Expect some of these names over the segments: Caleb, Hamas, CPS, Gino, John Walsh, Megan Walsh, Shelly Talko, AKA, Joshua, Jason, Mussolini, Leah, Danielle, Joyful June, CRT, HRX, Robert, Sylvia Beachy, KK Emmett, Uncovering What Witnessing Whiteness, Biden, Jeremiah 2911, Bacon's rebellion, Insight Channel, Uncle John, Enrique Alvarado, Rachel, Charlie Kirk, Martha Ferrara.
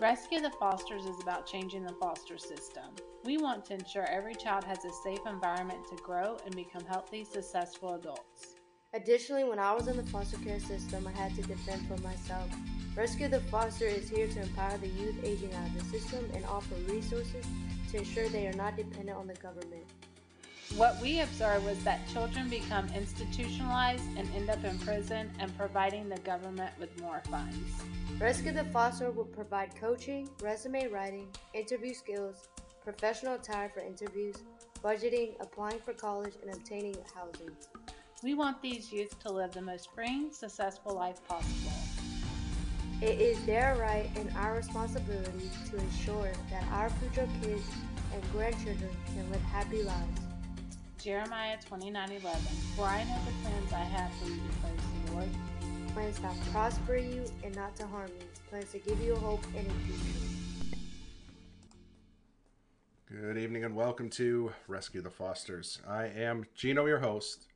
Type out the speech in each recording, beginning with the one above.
Rescue the Fosters is about changing the foster system. We want to ensure every child has a safe environment to grow and become healthy, successful adults. Additionally, when I was in the foster care system, I had to defend for myself. Rescue the Foster is here to empower the youth aging out of the system and offer resources to ensure they are not dependent on the government. What we observed was that children become institutionalized and end up in prison, and providing the government with more funds. Rescue the Foster will provide coaching, resume writing, interview skills, professional attire for interviews, budgeting, applying for college, and obtaining housing. We want these youth to live the most free, successful life possible. It is their right and our responsibility to ensure that our future kids and grandchildren can live happy lives. Jeremiah 29:11. For I know the plans I have for you, declares the Lord. Plans to prosper you and not to harm you. Plans to give you hope and a future. Good evening and welcome to Rescue the Fosters. I am Gino, your host,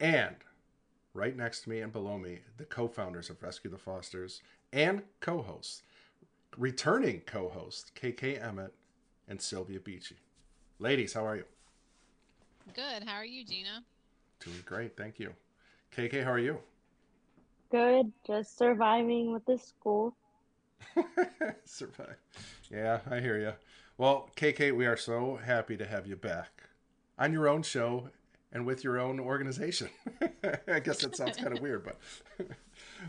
and right next to me and below me, the co-founders of Rescue the Fosters and co-hosts, returning co-hosts, KK Emmett and Sylvia Beachy. Ladies, how are you? Good. How are you, Gina? Doing great. Thank you. KK, how are you? Good. Just surviving with this school. Survive. Yeah, I hear you. Well, KK, we are so happy to have you back on your own show and with your own organization. I guess that sounds kind of weird,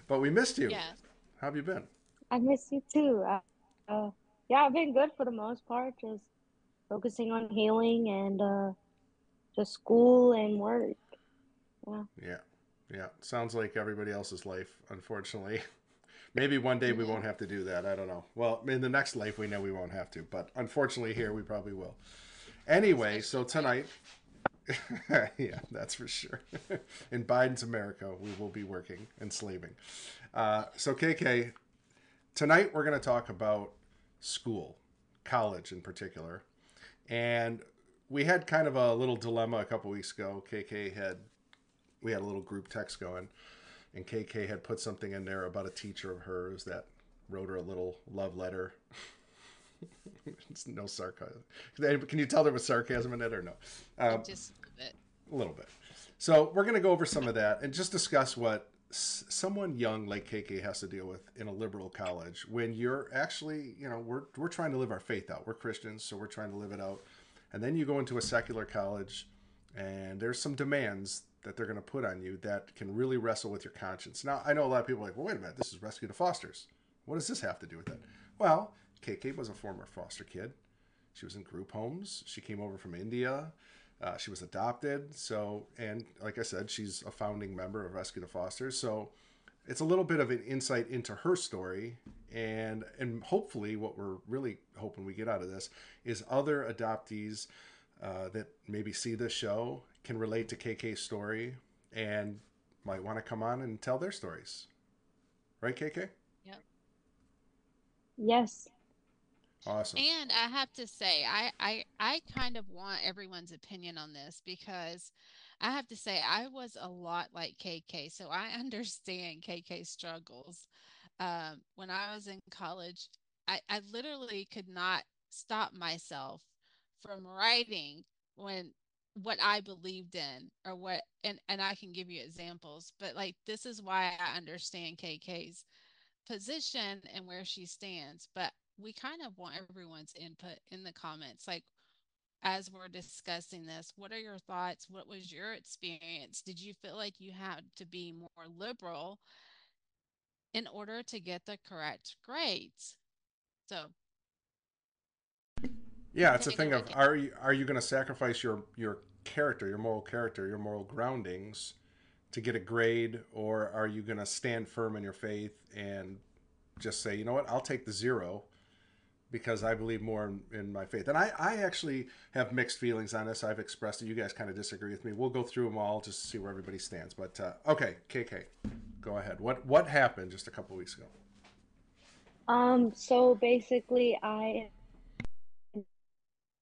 but we missed you. Yeah. How have you been? I missed you too. Yeah, I've been good for the most part. Just focusing on healing and to school and work. Yeah. Sounds like everybody else's life, unfortunately. Maybe one day we won't have to do that. I don't know. Well, in the next life, we know we won't have to, but unfortunately here we probably will. Anyway, so tonight, yeah, that's for sure. In Biden's America, we will be working and slaving. So KK, tonight we're going to talk about school, college in particular, and we had kind of a little dilemma a couple weeks ago. We had a little group text going, and KK had put something in there about a teacher of hers that wrote her a little love letter. It's no sarcasm. Can you tell there was sarcasm in it or no? Just a bit. A little bit. So we're going to go over some of that and just discuss what someone young like KK has to deal with in a liberal college when you're actually, you know, we're trying to live our faith out. We're Christians, so we're trying to live it out. And then you go into a secular college, and there's some demands that they're going to put on you that can really wrestle with your conscience. Now, I know a lot of people are like, well, wait a minute, this is Rescue the Fosters. What does this have to do with that? Well, KK was a former foster kid. She was in group homes. She came over from India. She was adopted. So, and like I said, she's a founding member of Rescue the Fosters. So it's a little bit of an insight into her story, and hopefully what we're really hoping we get out of this is other adoptees that maybe see this show can relate to KK's story and might want to come on and tell their stories. Right, KK? Yep. Yes. Awesome. And I have to say, I kind of want everyone's opinion on this because I have to say I was a lot like KK, so I understand KK's struggles. When I was in college, I literally could not stop myself from writing what I believed in or what, and I can give you examples, but like, this is why I understand KK's position and where she stands, but we kind of want everyone's input in the comments. Like, as we're discussing this, what are your thoughts? What was your experience? Did you feel like you had to be more liberal in order to get the correct grades? So yeah, it's a thing of, are you going to sacrifice your character, your moral groundings to get a grade, or are you going to stand firm in your faith and just say, you know what, I'll take the 0 because I believe more in my faith. And I actually have mixed feelings on this. I've expressed it. You guys kind of disagree with me. We'll go through them all just to see where everybody stands. But okay, KK, go ahead. What happened just a couple weeks ago? So basically, I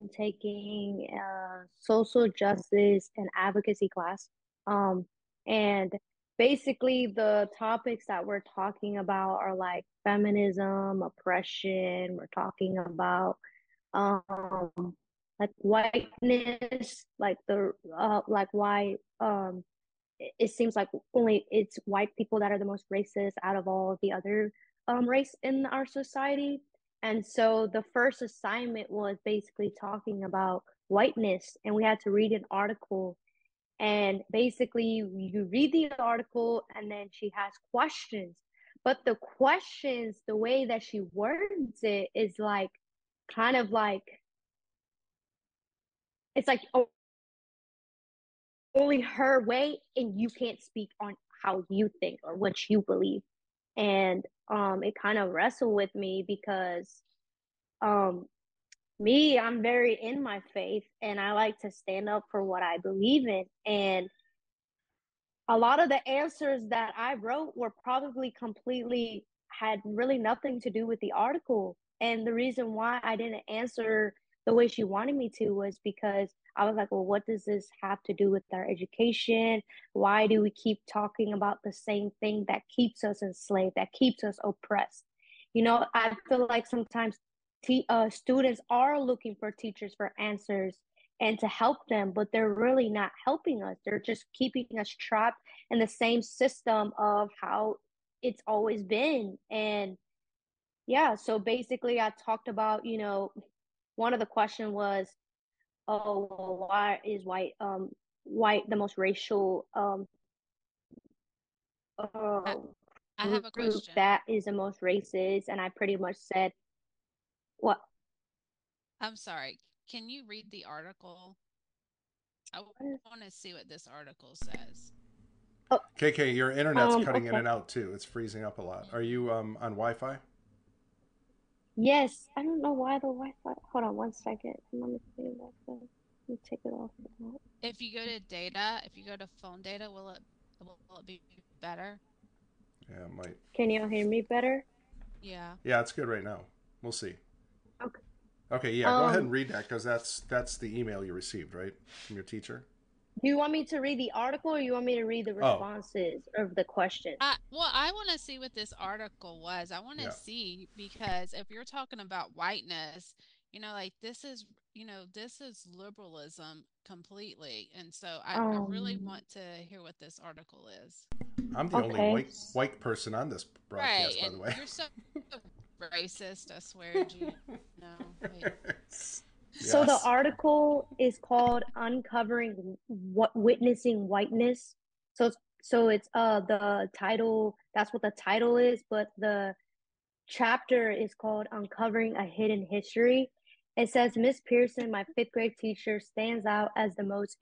am taking a social justice and advocacy class. And basically the topics that we're talking about are like feminism, oppression. We're talking about like whiteness, like the like why it seems like only it's white people that are the most racist out of all the other race in our society. And so the first assignment was basically talking about whiteness, and we had to read an article. And basically you read the article and then she has questions, but the questions, the way that she words it is like kind of like, it's like only her way, and you can't speak on how you think or what you believe. And it kind of wrestled with me because me, I'm very in my faith, and I like to stand up for what I believe in. And a lot of the answers that I wrote were probably completely had really nothing to do with the article. And the reason why I didn't answer the way she wanted me to was because I was like, well, what does this have to do with our education? Why do we keep talking about the same thing that keeps us enslaved, that keeps us oppressed? You know, I feel like sometimes students are looking for teachers for answers and to help them, but they're really not helping us. They're just keeping us trapped in the same system of how it's always been. And yeah, so basically I talked about, you know, one of the questions was, oh, well, why is white the most racial I have a group that is the most racist? And I pretty much said, what? I'm sorry. Can you read the article? I want to see what this article says. Oh, KK, your internet's cutting in and out too. It's freezing up a lot. Are you on Wi-Fi? Yes. I don't know why the Wi-Fi. Hold on one second. Let me take it off. If you go to data, if you go to phone data, will it be better? Yeah, it might. Can y'all hear me better? Yeah. Yeah, it's good right now. We'll see. Okay. Okay, yeah, go ahead and read that, because that's the email you received, right, from your teacher? Do you want me to read the article, or you want me to read the responses of the questions? Well, I want to see what this article was. I want to see, because if you're talking about whiteness, you know, like this is, you know, this is liberalism completely. And so I really want to hear what this article is. I'm the only white person on this broadcast, right, by the way. You're so racist, I swear, Gino. Yes. So the article is called Uncovering What Witnessing Whiteness. So it's the title, that's what the title is, but the chapter is called Uncovering a Hidden History. It says, Miss Pearson, my fifth grade teacher, stands out as the most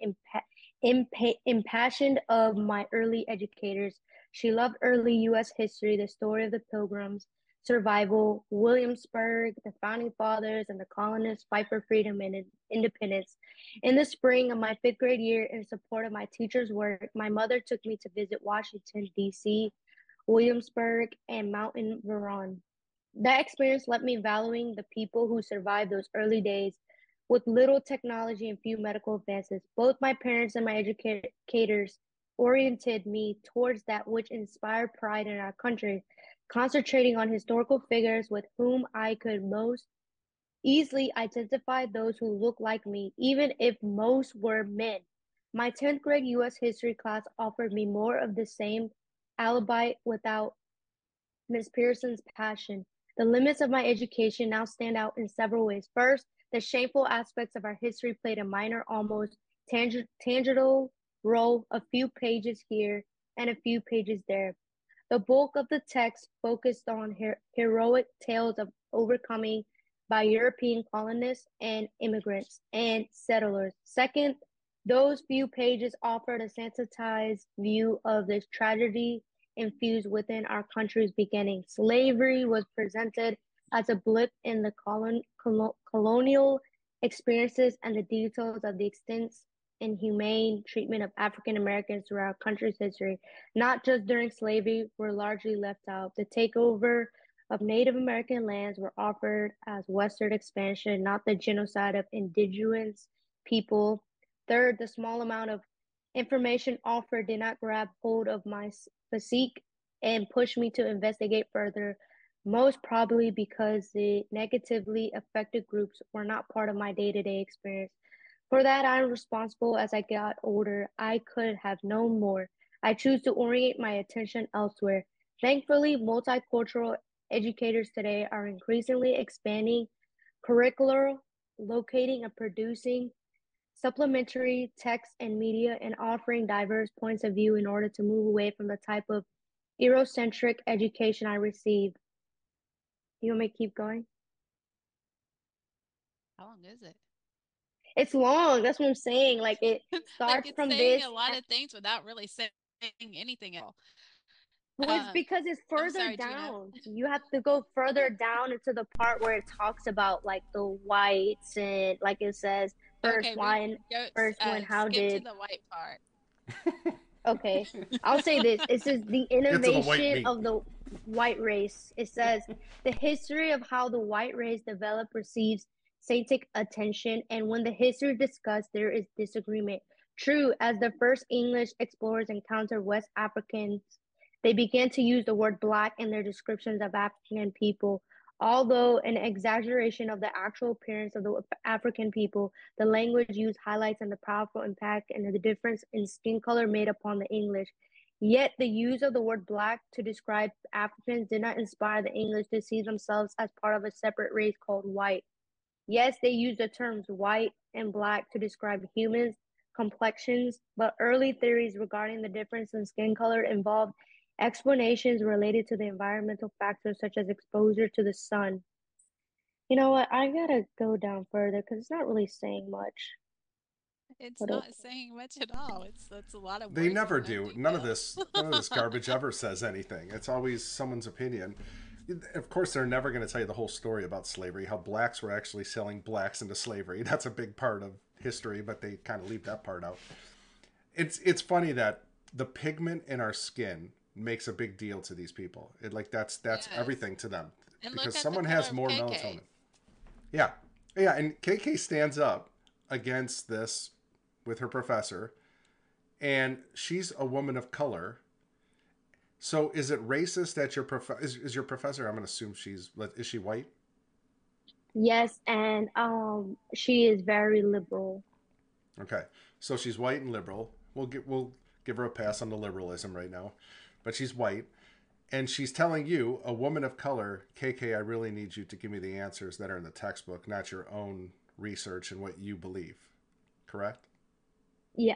impassioned of my early educators. She loved early U.S. history, the story of the Pilgrims, survival, Williamsburg, the founding fathers, and the colonists fight for freedom and independence. In the spring of my fifth grade year, in support of my teacher's work, my mother took me to visit Washington, D.C., Williamsburg, and Mountain Vernon. That experience left me valuing the people who survived those early days with little technology and few medical advances. Both my parents and my educators oriented me towards that which inspired pride in our country, concentrating on historical figures with whom I could most easily identify, those who look like me, even if most were men. My 10th grade U.S. history class offered me more of the same alibi without Ms. Pearson's passion. The limits of my education now stand out in several ways. First, the shameful aspects of our history played a minor, almost tangible role, a few pages here and a few pages there. The bulk of the text focused on heroic tales of overcoming by European colonists and immigrants and settlers. Second, those few pages offered a sensitized view of this tragedy infused within our country's beginning. Slavery was presented as a blip in the colonial experiences, and the details of the extent and humane treatment of African Americans throughout our country's history, not just during slavery, were largely left out. The takeover of Native American lands were offered as Western expansion, not the genocide of indigenous people. Third, the small amount of information offered did not grab hold of my physique and pushed me to investigate further, most probably because the negatively affected groups were not part of my day-to-day experience. For that, I'm responsible. As I got older, I could have known more. I choose to orient my attention elsewhere. Thankfully, multicultural educators today are increasingly expanding curriculum, locating and producing supplementary texts and media, and offering diverse points of view in order to move away from the type of Eurocentric education I received. You want me to keep going? How long is it? It's long. That's what I'm saying. Like, it starts like from saying this. A lot of things without really saying anything at all. Well, it's because it's further down. Gina. You have to go further down into the part where it talks about like the whites and like it says skip to the white part. Okay, I'll say this. It says the innovation of the white race. It says the history of how the white race developed receives satanic attention, and when the history is discussed, there is disagreement. True, as the first English explorers encountered West Africans, they began to use the word black in their descriptions of African people. Although an exaggeration of the actual appearance of the African people, the language used highlights and the powerful impact and the difference in skin color made upon the English. Yet the use of the word black to describe Africans did not inspire the English to see themselves as part of a separate race called white. Yes, they used the terms white and black to describe humans' complexions, but early theories regarding the difference in skin color involved explanations related to the environmental factors such as exposure to the sun. You know what? I gotta go down further because it's not really saying much. It's not saying much at all. It's a lot of words. They never do. None of this garbage ever says anything. It's always someone's opinion. Of course, they're never going to tell you the whole story about slavery, how blacks were actually selling blacks into slavery. That's a big part of history, but they kind of leave that part out. It's funny that the pigment in our skin makes a big deal to these people. That's everything to them, and because someone has more melatonin. Yeah. And KK stands up against this with her professor, and she's a woman of color. So is it racist that your is your professor? I'm going to assume is she white? Yes, and she is very liberal. Okay, so she's white and liberal. We'll give her a pass on the liberalism right now, but she's white, and she's telling you, a woman of color, KK, I really need you to give me the answers that are in the textbook, not your own research and what you believe. Correct? Yeah.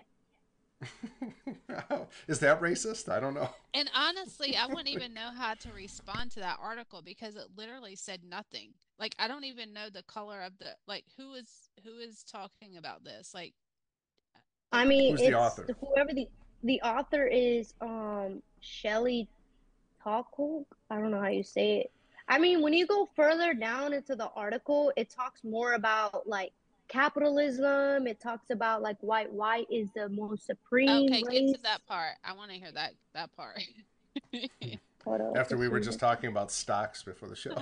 Is that racist? I don't know. And honestly, I wouldn't even know how to respond to that article because it literally said nothing. Like, I don't even know the color of the, like, who is talking about this? Like, I mean, who's the author? Whoever the author is, Shelly Talko. I don't know how you say it. I mean, when you go further down into the article, it talks more about like capitalism. It talks about like white is the most supreme. Okay, get to that part. I want to hear that part. After we were just talking about stocks before the show.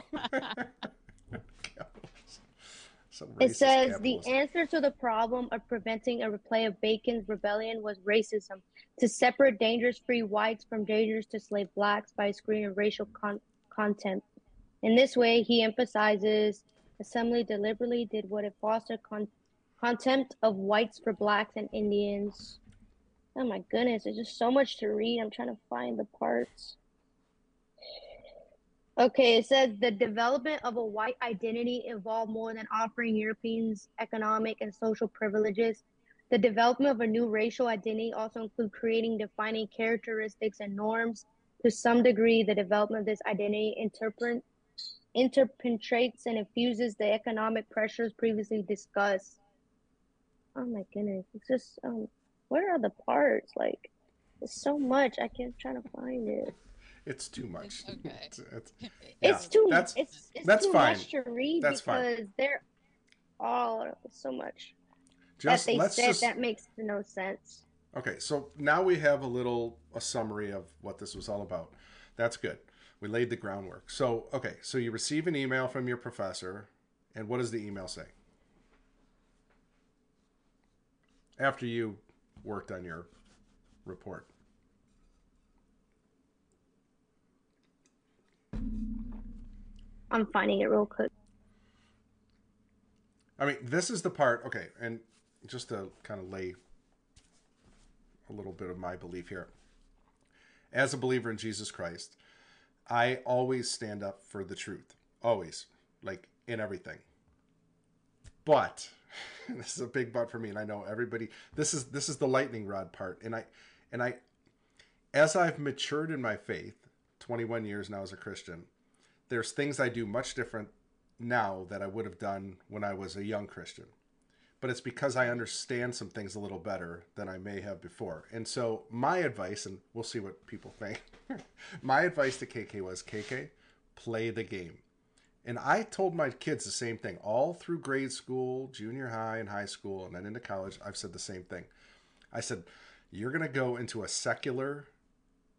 It says capitalism. The answer to the problem of preventing a replay of Bacon's rebellion was racism. To separate dangerous free whites from dangerous to slave blacks by a screen of racial content. In this way, he emphasizes assembly deliberately did what it fostered contempt of whites for blacks and Indians. Oh my goodness, there's just so much to read. I'm trying to find the parts. Okay, it says the development of a white identity involved more than offering Europeans economic and social privileges. The development of a new racial identity also includes creating defining characteristics and norms. To some degree, the development of this identity interpenetrates and infuses the economic pressures previously discussed. Oh my goodness, it's just, where are the parts? Like, it's so much, I can't try to find it. It's too much. It's okay. It's too much to read. That's because fine. They're all so much. That makes no sense. Okay, so now we have a summary of what this was all about. That's good. We laid the groundwork. So, okay, so you receive an email from your professor, and what does the email say? After you worked on your report. I'm finding it real quick. I mean, this is the part, okay, and just to kind of lay a little bit of my belief here. As a believer in Jesus Christ, I always stand up for the truth. Always. Like, in everything. But, this is a big but for me, and I know everybody, this is the lightning rod part. And I, as I've matured in my faith, 21 years now as a Christian, there's things I do much different now that I would have done when I was a young Christian. But it's because I understand some things a little better than I may have before. And so my advice, and we'll see what people think, my advice to KK was, KK, play the game. And I told my kids the same thing all through grade school, junior high and high school, and then into college. I've said the same thing. I said, you're going to go into a secular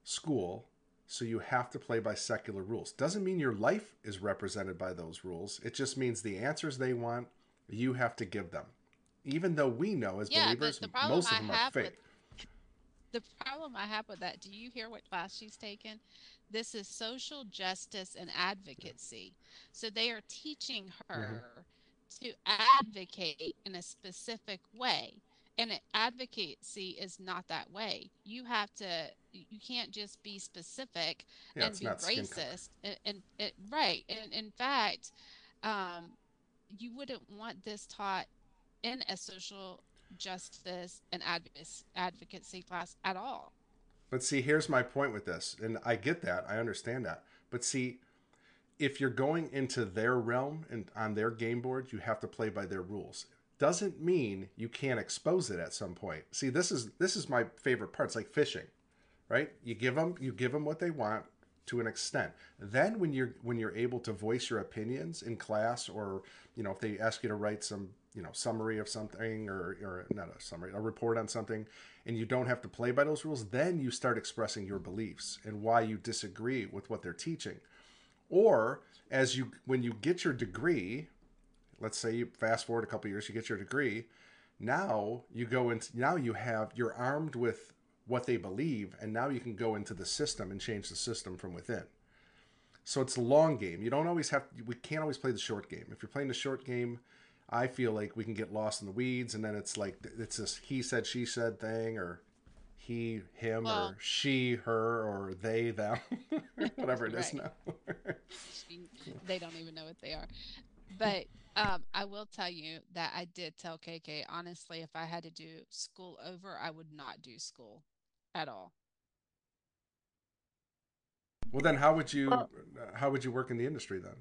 school, so you have to play by secular rules. Doesn't mean your life is represented by those rules. It just means the answers they want, you have to give them. Even though we know as believers, most of them are fake. The problem I have with that, do you hear what class she's taken? This is social justice and advocacy. So they are teaching her to advocate in a specific way. And advocacy is not that way. You have to, you can't just be specific and be racist. Right. And in fact, you wouldn't want this taught in a social justice and advocacy class at all. But see, here's my point with this. And I get that. I understand that. But see, if you're going into their realm and on their game board, you have to play by their rules. Doesn't mean you can't expose it at some point. See, this is my favorite part. It's like fishing, right? You give them what they want to an extent. Then when you're able to voice your opinions in class, or, you know, if they ask you to write some, you know, summary of something, or not a summary, a report on something, and you don't have to play by those rules, then you start expressing your beliefs and why you disagree with what they're teaching. Or when you get your degree, let's say you fast forward a couple of years, you get your degree. Now you're armed with what they believe, and now you can go into the system and change the system from within. So it's a long game. We can't always play the short game. If you're playing the short game, I feel like we can get lost in the weeds, and then it's like, it's this he said, she said thing, or he, him, or she, her, or they, them, whatever it is now. They don't even know what they are. But I will tell you that I did tell KK, honestly, if I had to do school over, I would not do school at all. Well, then how would you work in the industry then?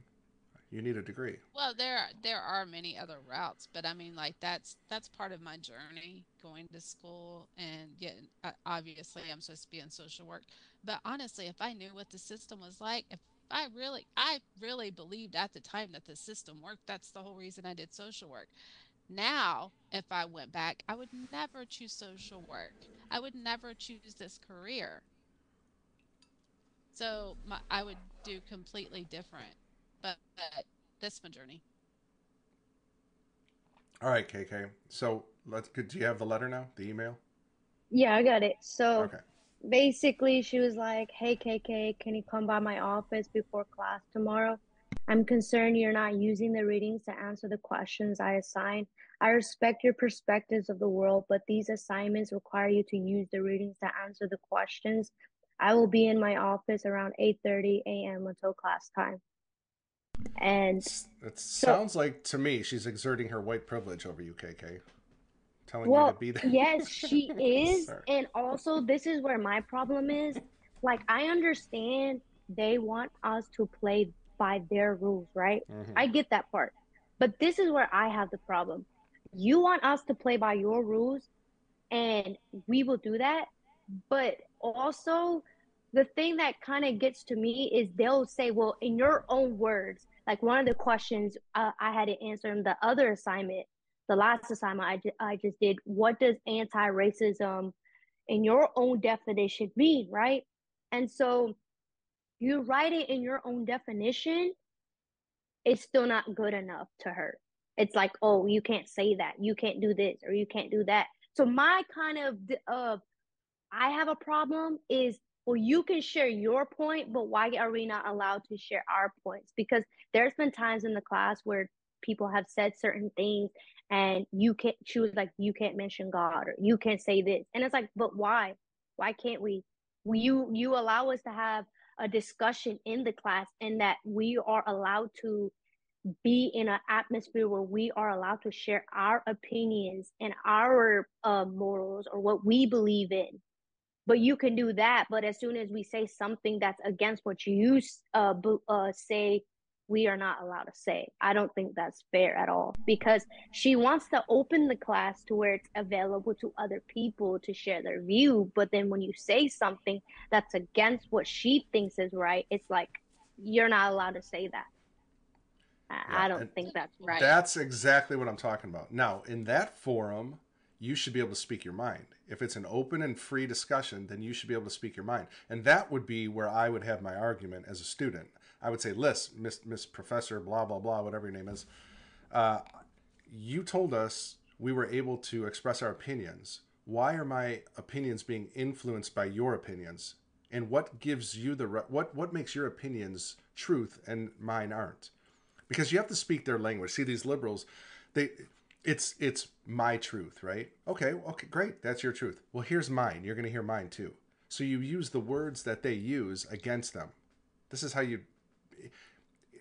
You need a degree. Well, there are many other routes, but I mean, like, that's part of my journey, going to school, and obviously I'm supposed to be in social work. But honestly, if I knew what the system was like, if I really believed at the time that the system worked. That's the whole reason I did social work. Now, if I went back, I would never choose social work. I would never choose this career. So I would do completely different. But that's my journey. All right, KK. So do you have the letter now? The email? Yeah, I got it. So. Okay. Basically, she was like, hey, KK, can you come by my office before class tomorrow? I'm concerned you're not using the readings to answer the questions I assigned. I respect your perspectives of the world, but these assignments require you to use the readings to answer the questions. I will be in my office around 8:30 a.m. until class time. And it sounds like to me she's exerting her white privilege over you, KK. Telling you to be there. Yes, she is. And also, this is where my problem is. Like, I understand they want us to play by their rules, right? Mm-hmm. I get that part. But this is where I have the problem. You want us to play by your rules, and we will do that. But also, the thing that kind of gets to me is they'll say, well, in your own words, like one of the questions I had to answer in the other assignment, the last assignment I just did, what does anti-racism in your own definition mean, right? And so you write it in your own definition, it's still not good enough to her. It's like, oh, you can't say that, you can't do this, or you can't do that. So my kind of, I have a problem is well, you can share your point, but why are we not allowed to share our points? Because there's been times in the class where people have said certain things and you can't, she was like, you can't mention God or you can't say this. And it's like, but why? Why can't we? You allow us to have a discussion in the class, and that we are allowed to be in an atmosphere where we are allowed to share our opinions and our morals or what we believe in. But you can do that. But as soon as we say something that's against what you say, we are not allowed to say. I don't think that's fair at all, because she wants to open the class to where it's available to other people to share their view. But then when you say something that's against what she thinks is right, it's like, you're not allowed to say that. I don't think that's right. That's exactly what I'm talking about. Now, in that forum, you should be able to speak your mind. If it's an open and free discussion, then you should be able to speak your mind. And that would be where I would have my argument as a student. I would say, listen, Miss Professor, blah, blah, blah, whatever your name is. You told us we were able to express our opinions. Why are my opinions being influenced by your opinions? And what gives you the right, what makes your opinions truth and mine aren't? Because you have to speak their language. See, these liberals, it's my truth, right? Okay, great. That's your truth. Well, here's mine. You're going to hear mine too. So you use the words that they use against them. This is how you...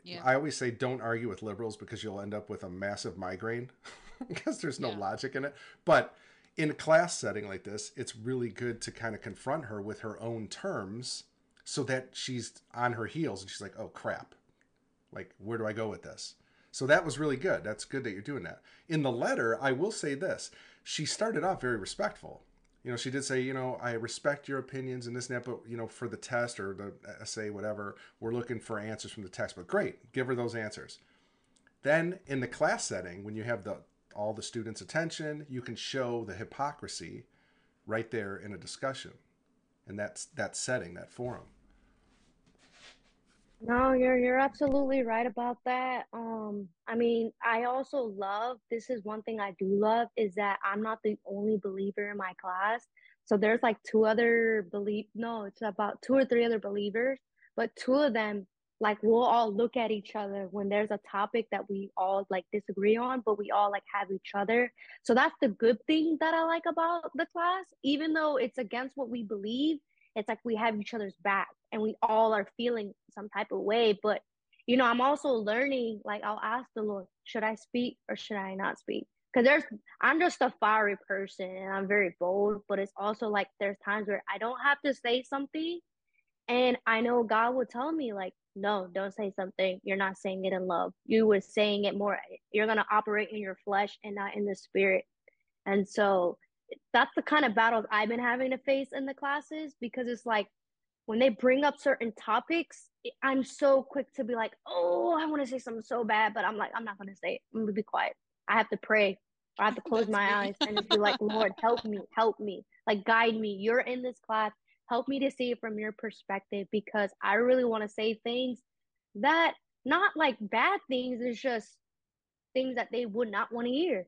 Yeah. I always say don't argue with liberals, because you'll end up with a massive migraine because there's no logic in it. But in a class setting like this, it's really good to kind of confront her with her own terms so that she's on her heels and she's like, oh, crap. Like, where do I go with this? So that was really good. That's good that you're doing that. In the letter, I will say this. She started off very respectful. You know, she did say, you know, I respect your opinions and this and that, but, you know, for the test or the essay, whatever, we're looking for answers from the text. But great, give her those answers. Then in the class setting, when you have all the students' attention, you can show the hypocrisy right there in a discussion. And that's that setting, that forum. No, you're absolutely right about that. I mean, I also love, this is one thing I do love, is that I'm not the only believer in my class. So there's like it's about two or three other believers, but two of them, like, we'll all look at each other when there's a topic that we all like disagree on, but we all like have each other. So that's the good thing that I like about the class. Even though it's against what we believe, it's like we have each other's back and we all are feeling some type of way. But, you know, I'm also learning, like, I'll ask the Lord, should I speak or should I not speak? Because I'm just a fiery person and I'm very bold, but it's also like there's times where I don't have to say something. And I know God will tell me, like, no, don't say something. You're not saying it in love. You were saying it more. You're going to operate in your flesh and not in the spirit. And so that's the kind of battles I've been having to face in the classes, because it's like when they bring up certain topics, I'm so quick to be like, oh, I want to say something so bad, but I'm like, I'm not going to say it. I'm going to be quiet. I have to pray. I have to close my eyes and just be like, Lord, help me, like, guide me. You're in this class. Help me to see it from your perspective, because I really want to say things that, not like bad things, it's just things that they would not want to hear.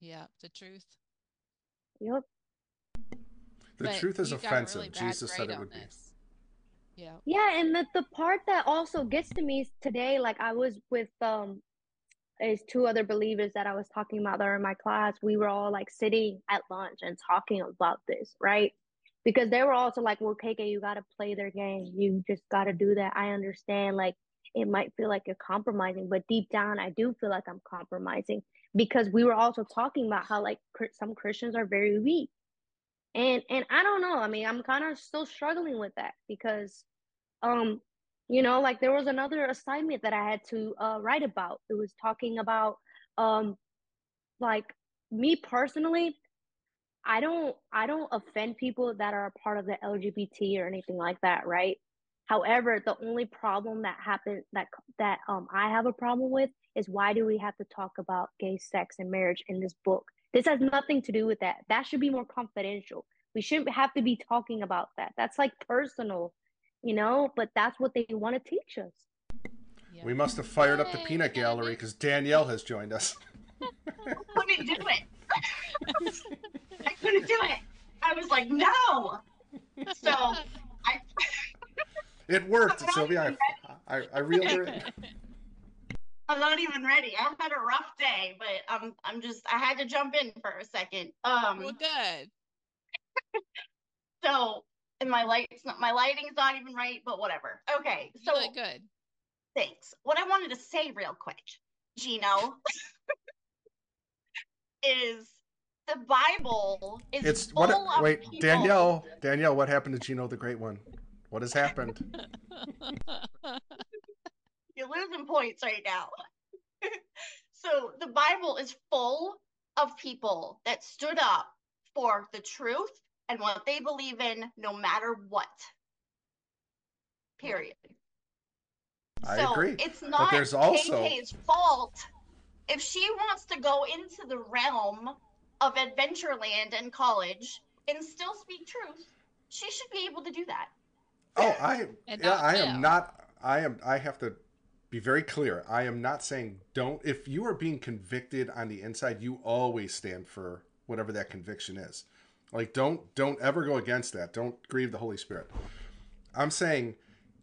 Yeah, the truth. Yep. The truth is offensive. Really, Jesus said it would be. Yeah. Yeah, and the part that also gets to me is today, like, I was with is two other believers that I was talking about that are in my class. We were all like sitting at lunch and talking about this, right? Because they were also like, well, KK, you gotta play their game. You just gotta do that. I understand, like, it might feel like you're compromising, but deep down I do feel like I'm compromising, because we were also talking about how, like, some Christians are very weak. And I don't know. I mean, I'm kind of still struggling with that, because, you know, like, there was another assignment that I had to write about. It was talking about, like, me personally, I don't offend people that are a part of the LGBT or anything like that, right? However, the only problem that happened that I have a problem with is, why do we have to talk about gay sex and marriage in this book? This has nothing to do with that. That should be more confidential. We shouldn't have to be talking about that. That's like personal, you know, but that's what they want to teach us. Yeah. We must have fired up the peanut gallery, because Danielle has joined us. I couldn't do it. I couldn't do it. I was like, no. So I. It worked, Sylvia. I reeled her in. I'm not even ready. I had a rough day, but I'm just, I had to jump in for a second. Well, good. So, and my lighting's not even right, but whatever. Okay, so you look good. Thanks. What I wanted to say real quick, Gino, is the Bible is full of people. Danielle, what happened to Gino the Great One? What has happened? You're losing points right now. So the Bible is full of people that stood up for the truth and what they believe in, no matter what. Period. I agree. It's not KK's fault if she wants to go into the realm of Adventureland and college and still speak truth. She should be able to do that. Oh, I have to be very clear. I am not saying don't. If you are being convicted on the inside, you always stand for whatever that conviction is. Like, don't ever go against that. Don't grieve the Holy Spirit. I'm saying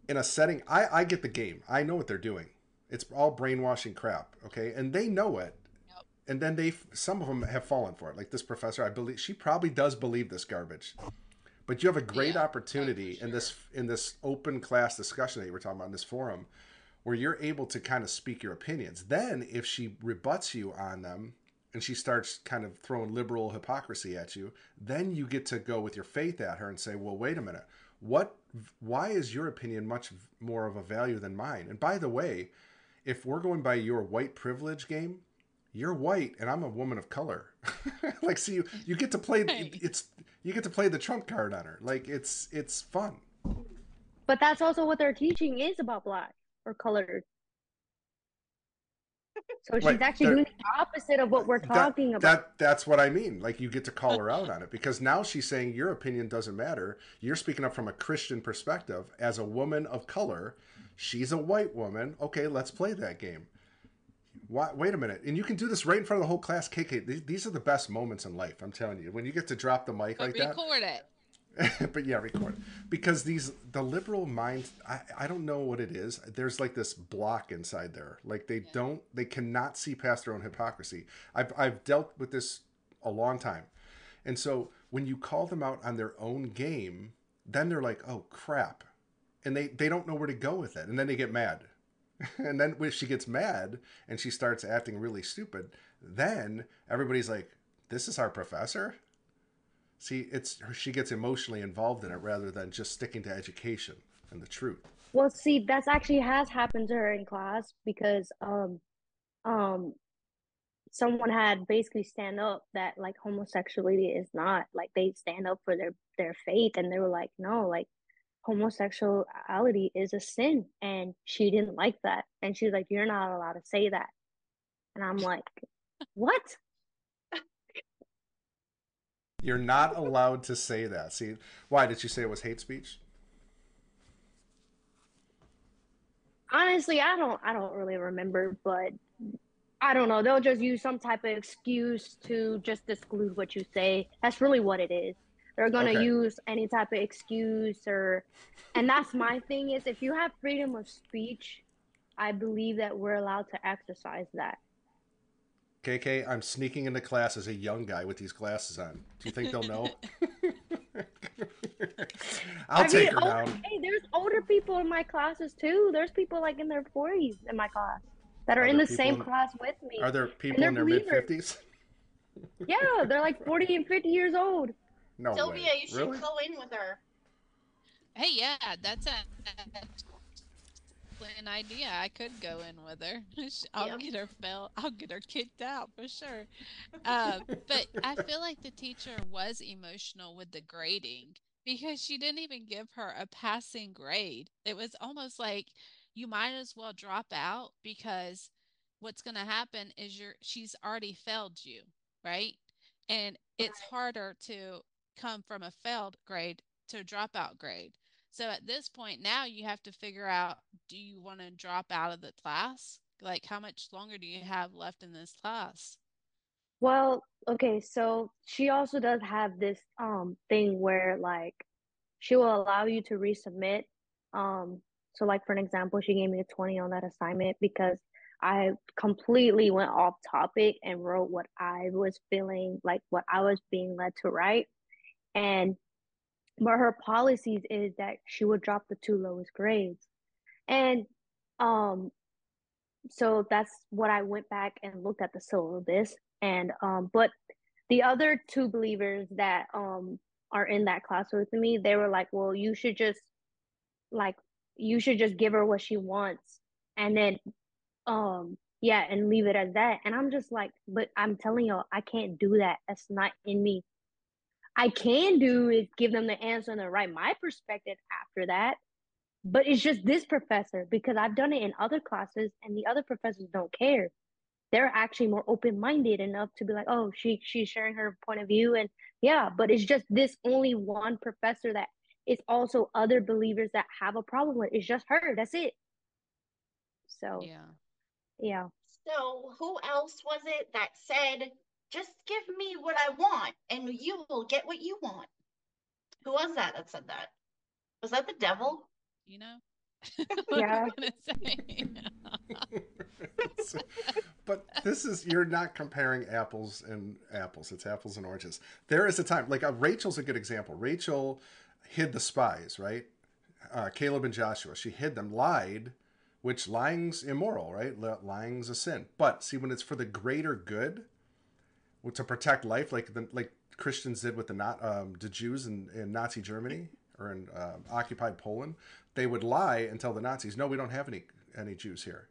in a setting, I get the game. I know what they're doing. It's all brainwashing crap, okay? And they know it. Yep. And then some of them have fallen for it. Like this professor, I believe she probably does believe this garbage. But you have a great opportunity in this open class discussion that you were talking about in this forum, where you're able to kind of speak your opinions. Then if she rebuts you on them and she starts kind of throwing liberal hypocrisy at you, then you get to go with your faith at her and say, well, wait a minute. Why is your opinion much more of a value than mine? And by the way, if we're going by your white privilege game, you're white and I'm a woman of color. Like, see, you get to play you get to play the trump card on her. Like, it's fun. But that's also what their teaching is about, black or colored. So she's actually doing the opposite of what we're talking about. That's what I mean. Like, you get to call her out on it, because now she's saying your opinion doesn't matter. You're speaking up from a Christian perspective as a woman of color. She's a white woman. Okay, let's play that game. Wait a minute. And you can do this right in front of the whole class. KK, these are the best moments in life, I'm telling you. When you get to drop the mic like that. Record it. But yeah, record it. Because the liberal mind, I don't know what it is. There's like this block inside there. Like they cannot see past their own hypocrisy. I've dealt with this a long time. And so when you call them out on their own game, then they're like, oh, crap. And they don't know where to go with it. And then they get mad. And then when she gets mad and she starts acting really stupid, then everybody's like, this is our professor? See, she gets emotionally involved in it rather than just sticking to education and the truth. Well, see, that's actually has happened to her in class, because someone had basically stand up that, like, homosexuality is not, like, they stand up for their faith, and they were like, no, like, homosexuality is a sin, and she didn't like that, and she's like, you're not allowed to say that. And I'm like, what? You're not allowed to say that. See, why did she say it was hate speech? Honestly, I don't really remember, but I don't know, they'll just use some type of excuse to just disclude what you say. That's really what it is. They're going to use any type of excuse, and that's my thing, is if you have freedom of speech, I believe that we're allowed to exercise that. KK, I'm sneaking into class as a young guy with these glasses on. Do you think they'll know? I mean, take her down. Hey, there's older people in my classes too. There's people like in their 40s in my class that are in the same class with me. Are there people in their mid-50s? Yeah, they're like 40 and 50 years old. No Sylvia, way. You should really? Go in with her. Hey, yeah, that's an idea. I could go in with her. I'll get her kicked out for sure. But I feel like the teacher was emotional with the grading, because she didn't even give her a passing grade. It was almost like you might as well drop out, because what's going to happen is she's already failed you, right? And it's harder to come from a failed grade to a dropout grade. So at this point now, you have to figure out, do you want to drop out of the class? Like, how much longer do you have left in this class? Well, okay, so she also does have this thing where, like, she will allow you to resubmit. So like for an example, she gave me a 20 on that assignment because I completely went off topic and wrote what I was feeling, like what I was being led to write. And but her policies is that she would drop the two lowest grades. And so that's what I went back and looked at the syllabus. And but the other two believers that are in that class with me, they were like, well, you should just give her what she wants. And then yeah, and leave it as that. And I'm just like, but I'm telling y'all, I can't do that. That's not in me. I can do is give them the answer and then write my perspective after that. But it's just this professor, because I've done it in other classes and the other professors don't care. They're actually more open-minded enough to be like, oh, she's sharing her point of view. And yeah, but it's just this only one professor that is also other believers that have a problem with. It's just her. That's it. So, yeah. So who else was it that said, just give me what I want and you will get what you want? Who was that said that? Was that the devil? You know? Yeah. But this is, you're not comparing apples and apples. It's apples and oranges. There is a time, like Rachel's a good example. Rachel hid the spies, right? Caleb and Joshua. She hid them, lied, which lying's immoral, right? Lying's a sin. But see, when it's for the greater good, to protect life, like Christians did with the Jews in Nazi Germany or in occupied Poland, they would lie and tell the Nazis, no, we don't have any Jews here.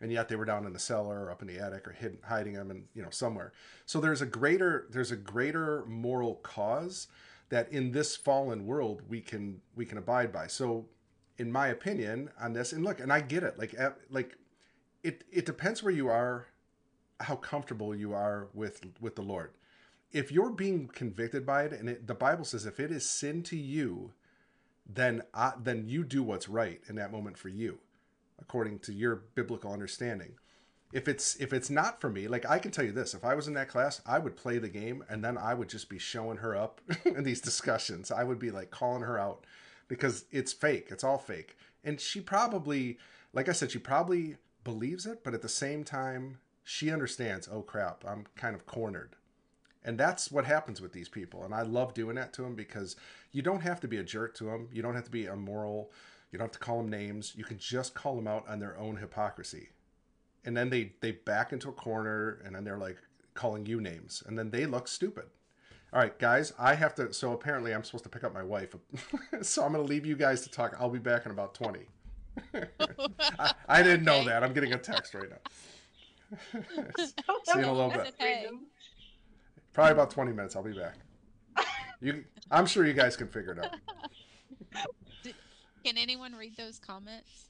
And yet they were down in the cellar or up in the attic or hiding them and, somewhere. So there's a greater moral cause that in this fallen world we can abide by. So in my opinion on this, and look, and I get it, it depends where you are, how comfortable you are with the Lord. If you're being convicted by it, and the Bible says if it is sin to you, then you do what's right in that moment for you, according to your biblical understanding. If it's not for me, like I can tell you this, if I was in that class, I would play the game and then I would just be showing her up in these discussions. I would be like calling her out because it's fake. It's all fake. And she probably, like I said, she probably believes it, but at the same time, she understands, oh crap, I'm kind of cornered. And that's what happens with these people. And I love doing that to them because you don't have to be a jerk to them. You don't have to be immoral. You don't have to call them names. You can just call them out on their own hypocrisy. And then they back into a corner and then they're like calling you names. And then they look stupid. All right, guys, I have to. So apparently I'm supposed to pick up my wife. So I'm going to leave you guys to talk. I'll be back in about 20. I didn't know that. I'm getting a text right now. See you in a little bit. Okay. Probably about 20 minutes. I'll be back. I'm sure you guys can figure it out. Can anyone read those comments?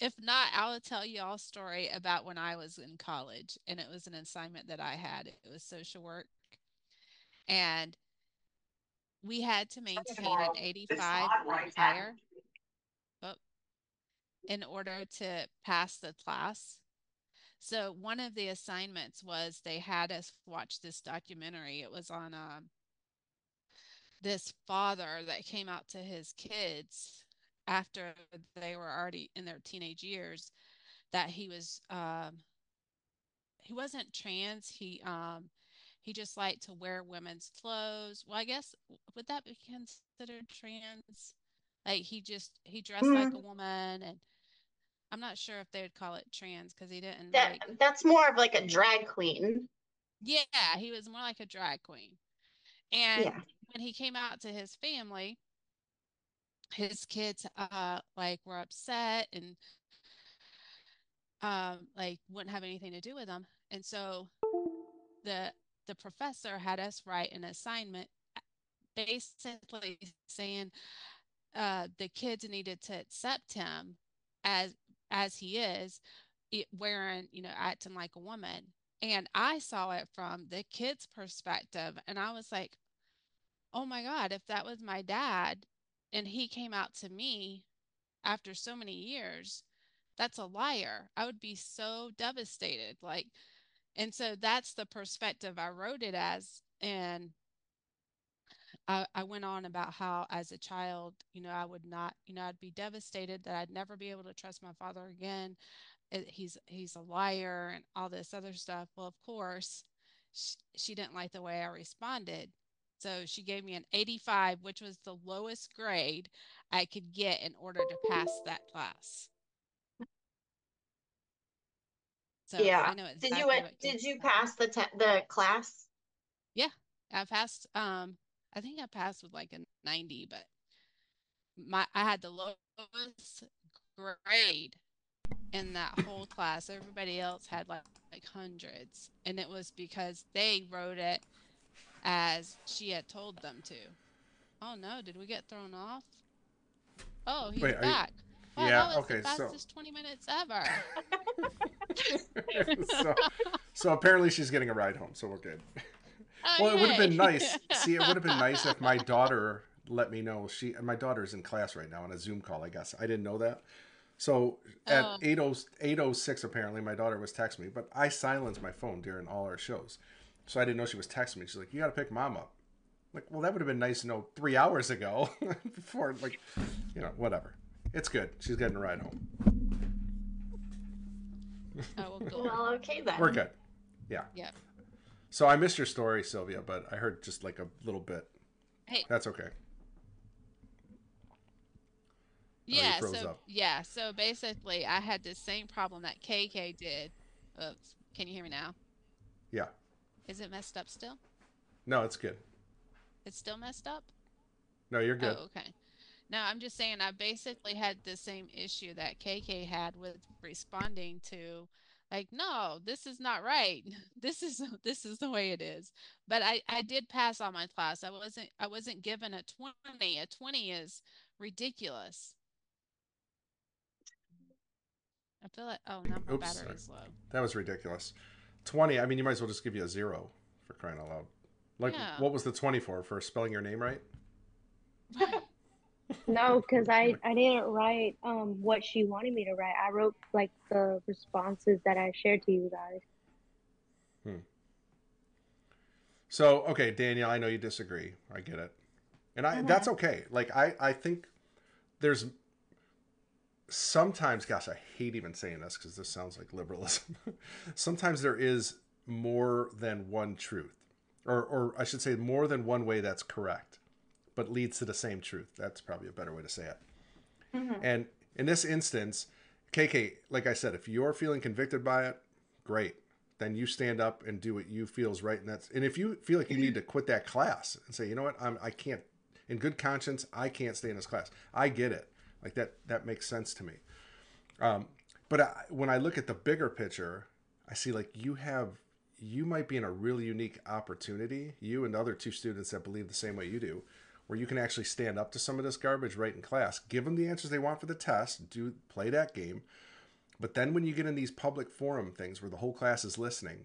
If not, I'll tell you all a story about when I was in college, and it was an assignment that I had. It was social work, and we had to maintain an 85 or higher in order to pass the class. So one of the assignments was they had us watch this documentary. It was on this father that came out to his kids after they were already in their teenage years, that he wasn't trans. He just liked to wear women's clothes. Well, I guess, would that be considered trans? Like he dressed like a woman, and I'm not sure if they would call it trans because he didn't. That's more of like a drag queen. Yeah, he was more like a drag queen. And when he came out to his family, his kids were upset and wouldn't have anything to do with him. And so the professor had us write an assignment basically saying the kids needed to accept him as he is, wearing, acting like a woman. And I saw it from the kid's perspective. And I was like, oh my God, if that was my dad and he came out to me after so many years, that's a liar. I would be so devastated. Like, And so that's the perspective I wrote it as. And I went on about how as a child, you know, I would not, you know, I'd be devastated that I'd never be able to trust my father again. He's a liar and all this other stuff. Well, of course, she didn't like the way I responded. So she gave me an 85, which was the lowest grade I could get in order to pass that class. So yeah, I know exactly. Did you pass the class? Yeah, I passed. I think I passed with like a 90, but I had the lowest grade in that whole class. Everybody else had like hundreds, and it was because they wrote it as she had told them to. Oh no, did we get thrown off? Oh, he's back. Wow, yeah, that was the fastest 20 minutes ever. so apparently she's getting a ride home, so we're good. Oh, well, yay. It would have been nice. See, it would have been nice if my daughter let me know. My daughter's in class right now on a Zoom call, I guess. I didn't know that. So at 8:06, apparently, my daughter was texting me. But I silenced my phone during all our shows. So I didn't know she was texting me. She's like, you got to pick mom up. I'm like, well, that would have been nice to know 3 hours ago. Before, like, you know, whatever. It's good. She's getting a ride home. Oh, well, cool. Well, okay then. We're good. Yeah. Yeah. So I missed your story, Sylvia, but I heard just like a little bit. Hey. That's okay. Yeah. Oh, yeah. So basically I had the same problem that KK did. Oops. Can you hear me now? Yeah. Is it messed up still? No, it's good. It's still messed up? No, you're good. Oh, okay. No, I'm just saying I basically had the same issue that KK had with responding to, like, no, this is not right. This is the way it is. But I did pass on my class. I wasn't given a 20. A 20 is ridiculous. I feel like, oh, now my battery's low. That was ridiculous. 20, I mean, you might as well just give you a 0 for crying out loud. Like, yeah. What was the 20 for spelling your name right? No, because I didn't write what she wanted me to write. I wrote, like, the responses that I shared to you guys. Hmm. So, okay, Danielle, I know you disagree. I get it. And that's okay. Like, I think there's sometimes, gosh, I hate even saying this because this sounds like liberalism. Sometimes there is more than one truth. Or I should say more than one way that's correct, but leads to the same truth. That's probably a better way to say it. Mm-hmm. And in this instance, KK, like I said, if you're feeling convicted by it, great. Then you stand up and do what you feel is right. And if you feel like you need to quit that class and say, you know what, I can't, in good conscience, I can't stay in this class. I get it. Like that makes sense to me. But when I look at the bigger picture, I see like you might be in a really unique opportunity, you and the other two students that believe the same way you do, where you can actually stand up to some of this garbage right in class, give them the answers they want for the test, play that game. But then when you get in these public forum things where the whole class is listening,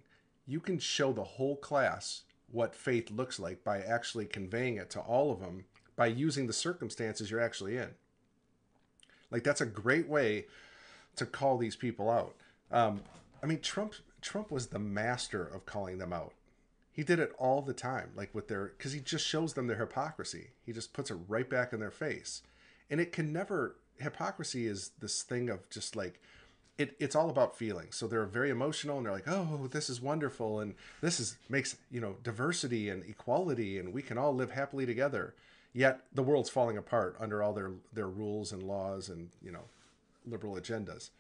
you can show the whole class what faith looks like by actually conveying it to all of them by using the circumstances you're actually in. Like, that's a great way to call these people out. I mean, Trump was the master of calling them out. He did it all the time, like because he just shows them their hypocrisy. He just puts it right back in their face. And it can never, hypocrisy is this thing of just like, it's all about feelings. So they're very emotional and they're like, oh, this is wonderful. And makes, you know, diversity and equality and we can all live happily together. Yet the world's falling apart under all their rules and laws and, you know, liberal agendas.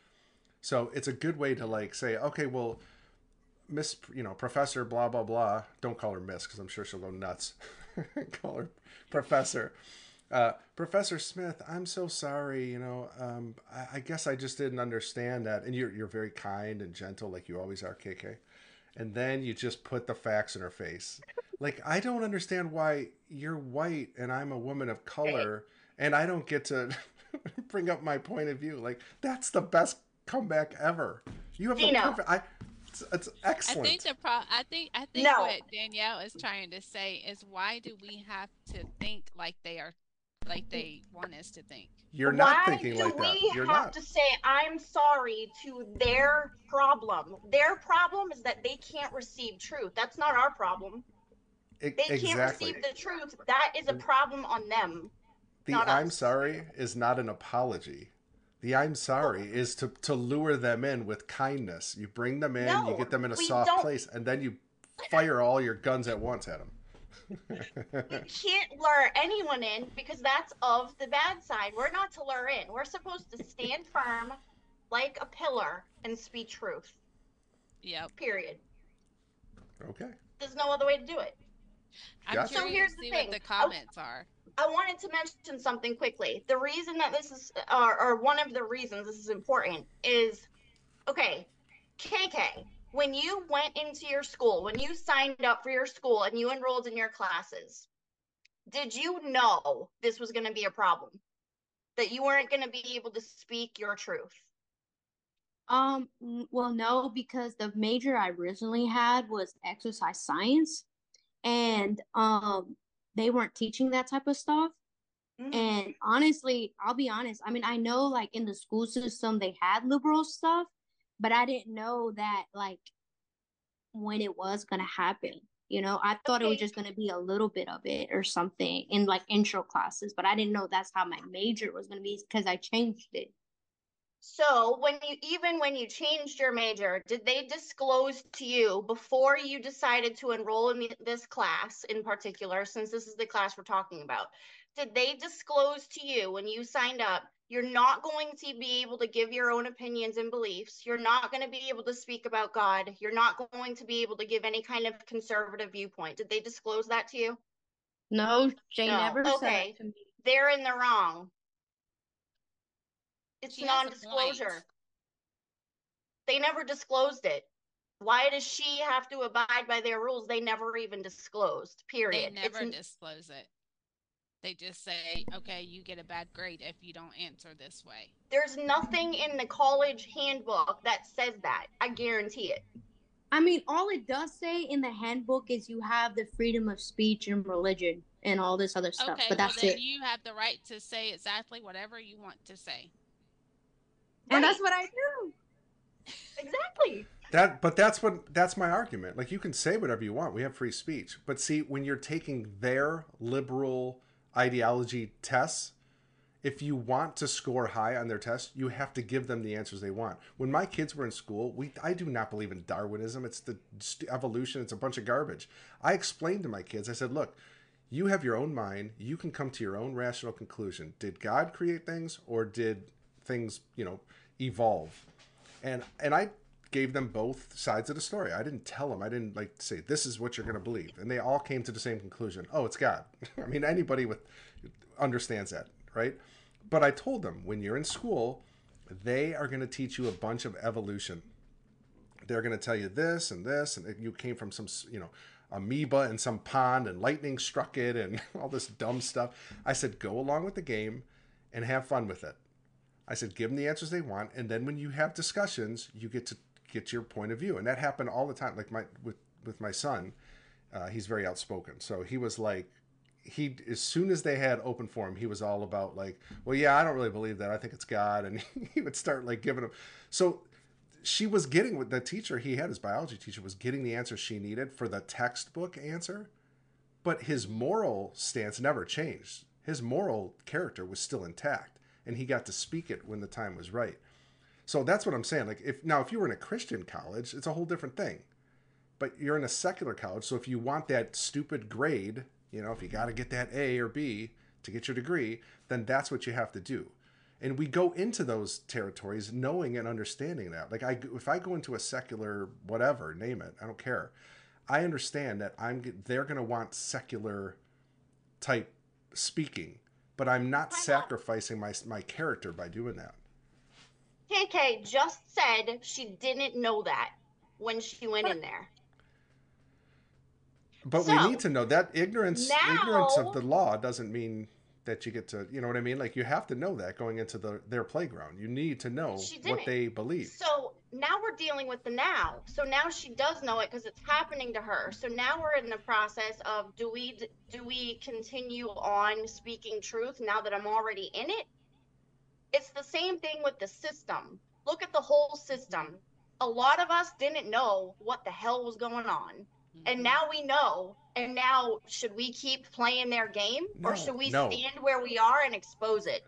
So it's a good way to like say, okay, well, Miss, you know, Professor blah, blah, blah. Don't call her Miss because I'm sure she'll go nuts. Call her Professor. Professor Smith, I'm so sorry. You know, I guess I just didn't understand that. And you're very kind and gentle like you always are, KK. And then you just put the facts in her face. Like, I don't understand why you're white and I'm a woman of color and I don't get to bring up my point of view. Like, that's the best comeback ever. You have the perfect... It's excellent. I think what Danielle is trying to say is, why do we have to think like they are like they want us to think. You're not thinking like that. You're not. Why do we have to say I'm sorry to their problem? Their problem is that they can't receive truth. That's not our problem. They can't receive the truth. That is a problem on them. The I'm sorry is not an apology. The I'm sorry is to lure them in with kindness. You bring them in, you get them in a soft place, and then you fire all your guns at once at them. We can't lure anyone in because that's of the bad side. We're not to lure in. We're supposed to stand firm like a pillar and speak truth. Yeah. Period. Okay. There's no other way to do it. I'm curious here's the thing. What the comments are. I wanted to mention something quickly. The reason that this is, or one of the reasons this is important is, okay, KK, when you went into your school, when you signed up for your school and you enrolled in your classes, did you know this was going to be a problem? That you weren't going to be able to speak your truth? Well, no, because the major I originally had was exercise science, and they weren't teaching that type of stuff. Mm-hmm. And honestly, I'll be honest, I mean, I know like in the school system they had liberal stuff, but I didn't know that like when it was gonna happen, you know. I thought it was just gonna be a little bit of it or something in like intro classes, but I didn't know that's how my major was gonna be because I changed it. So when you, even when you changed your major, did they disclose to you before you decided to enroll in this class in particular, since this is the class we're talking about, did they disclose to you when you signed up, you're not going to be able to give your own opinions and beliefs, you're not going to be able to speak about God, you're not going to be able to give any kind of conservative viewpoint? Did they disclose that to you? No, Jay never said that to me. They're in the wrong. It's non-disclosure. They never disclosed it. Why does she have to abide by their rules? They never even disclosed, period. They never disclose it. They just say, okay, you get a bad grade if you don't answer this way. There's nothing in the college handbook that says that. I guarantee it. I mean, all it does say in the handbook is you have the freedom of speech and religion and all this other stuff, but that's it. You have the right to say exactly whatever you want to say. And that's what I do. Exactly. That's my argument. Like, you can say whatever you want. We have free speech. But see, when you're taking their liberal ideology tests, if you want to score high on their test, you have to give them the answers they want. When my kids were in school, I do not believe in Darwinism. It's the evolution. It's a bunch of garbage. I explained to my kids, I said, look, you have your own mind. You can come to your own rational conclusion. Did God create things, or did things, you know, evolve? And I gave them both sides of the story. I didn't tell them. I didn't like say, this is what you're going to believe. And they all came to the same conclusion. Oh, it's God. I mean, anybody understands that, right? But I told them, when you're in school, they are going to teach you a bunch of evolution. They're going to tell you this and this, and you came from some, you know, amoeba in some pond and lightning struck it and all this dumb stuff. I said, go along with the game and have fun with it. I said, give them the answers they want, and then when you have discussions, you get to get your point of view. And that happened all the time. Like with my son, he's very outspoken. So he was like, as soon as they had open forum, he was all about like, well, yeah, I don't really believe that. I think it's God. And he would start like giving them. So she was getting with the teacher he had, his biology teacher, was getting the answer she needed for the textbook answer, but his moral stance never changed. His moral character was still intact. And he got to speak it when the time was right. So that's what I'm saying. Like, if you were in a Christian college, it's a whole different thing. But you're in a secular college, so if you want that stupid grade, you know, if you got to get that A or B to get your degree, then that's what you have to do. And we go into those territories knowing and understanding that. Like, if I go into a secular whatever, name it, I don't care. I understand that they're going to want secular type speaking. But I'm not sacrificing my character by doing that. KK just said she didn't know that when she went in there. But so, we need to know that ignorance of the law doesn't mean that you get to, you know what I mean? Like, you have to know that going into their playground. You need to know what they believe. So now we're dealing with the now. So now she does know it because it's happening to her. So now we're in the process of, do we continue on speaking truth now that I'm already in it? It's the same thing with the system. Look at the whole system. A lot of us didn't know what the hell was going on. Mm-hmm. And now we know. And now should we keep playing their game? No, or should we stand where we are and expose it?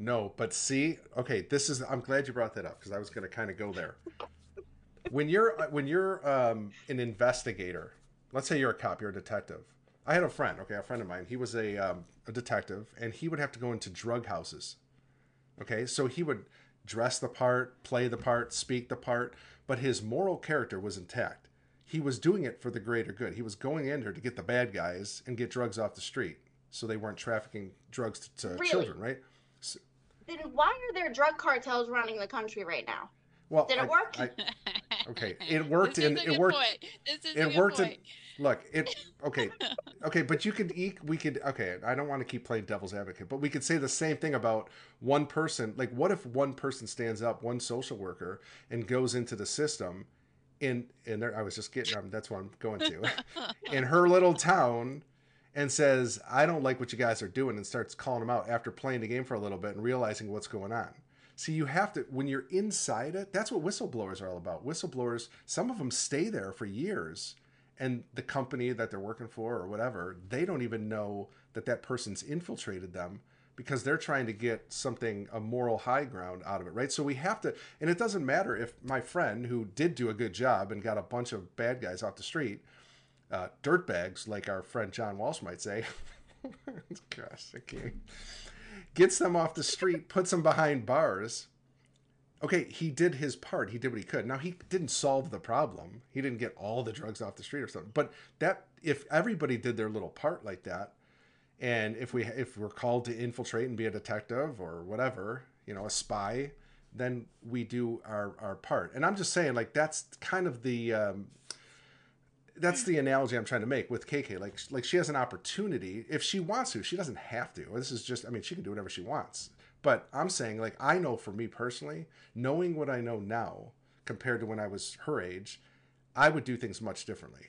No, but see, okay, this is, I'm glad you brought that up because I was going to kind of go there. When you're an investigator, let's say you're a cop, you're a detective. I had a friend, okay, a friend of mine. He was a detective, and he would have to go into drug houses. Okay, so he would dress the part, play the part, speak the part, but his moral character was intact. He was doing it for the greater good. He was going in there to get the bad guys and get drugs off the street so they weren't trafficking drugs to children, right? So, then why are there drug cartels running the country right now? Well, did it work? Okay, it worked. Okay, but you could I don't want to keep playing devil's advocate, but we could say the same thing about one person. Like, what if one person stands up, one social worker, and goes into the system, and there, I was just getting, that's what I'm going to, in her little town, and says, I don't like what you guys are doing, and starts calling them out after playing the game for a little bit and realizing what's going on. See, you have to, when you're inside it, that's what whistleblowers are all about. Whistleblowers, some of them stay there for years, and the company that they're working for or whatever, they don't even know that that person's infiltrated them because they're trying to get something, a moral high ground out of it, right? So we have to, and it doesn't matter if my friend who did do a good job and got a bunch of bad guys off the street, dirtbags, like our friend John Walsh might say, gosh, I can't, gets them off the street, puts them behind bars. Okay, he did his part. He did what he could. Now, he didn't solve the problem. He didn't get all the drugs off the street or something. But that, if everybody did their little part like that, and if we're called to infiltrate and be a detective or whatever, you know, a spy, then we do our part. And I'm just saying, like, that's kind of the... that's the analogy I'm trying to make with KK. Like she has an opportunity if she wants to. She doesn't have to. This is just, I mean, she can do whatever she wants. But I'm saying, like, I know for me personally, knowing what I know now compared to when I was her age, I would do things much differently.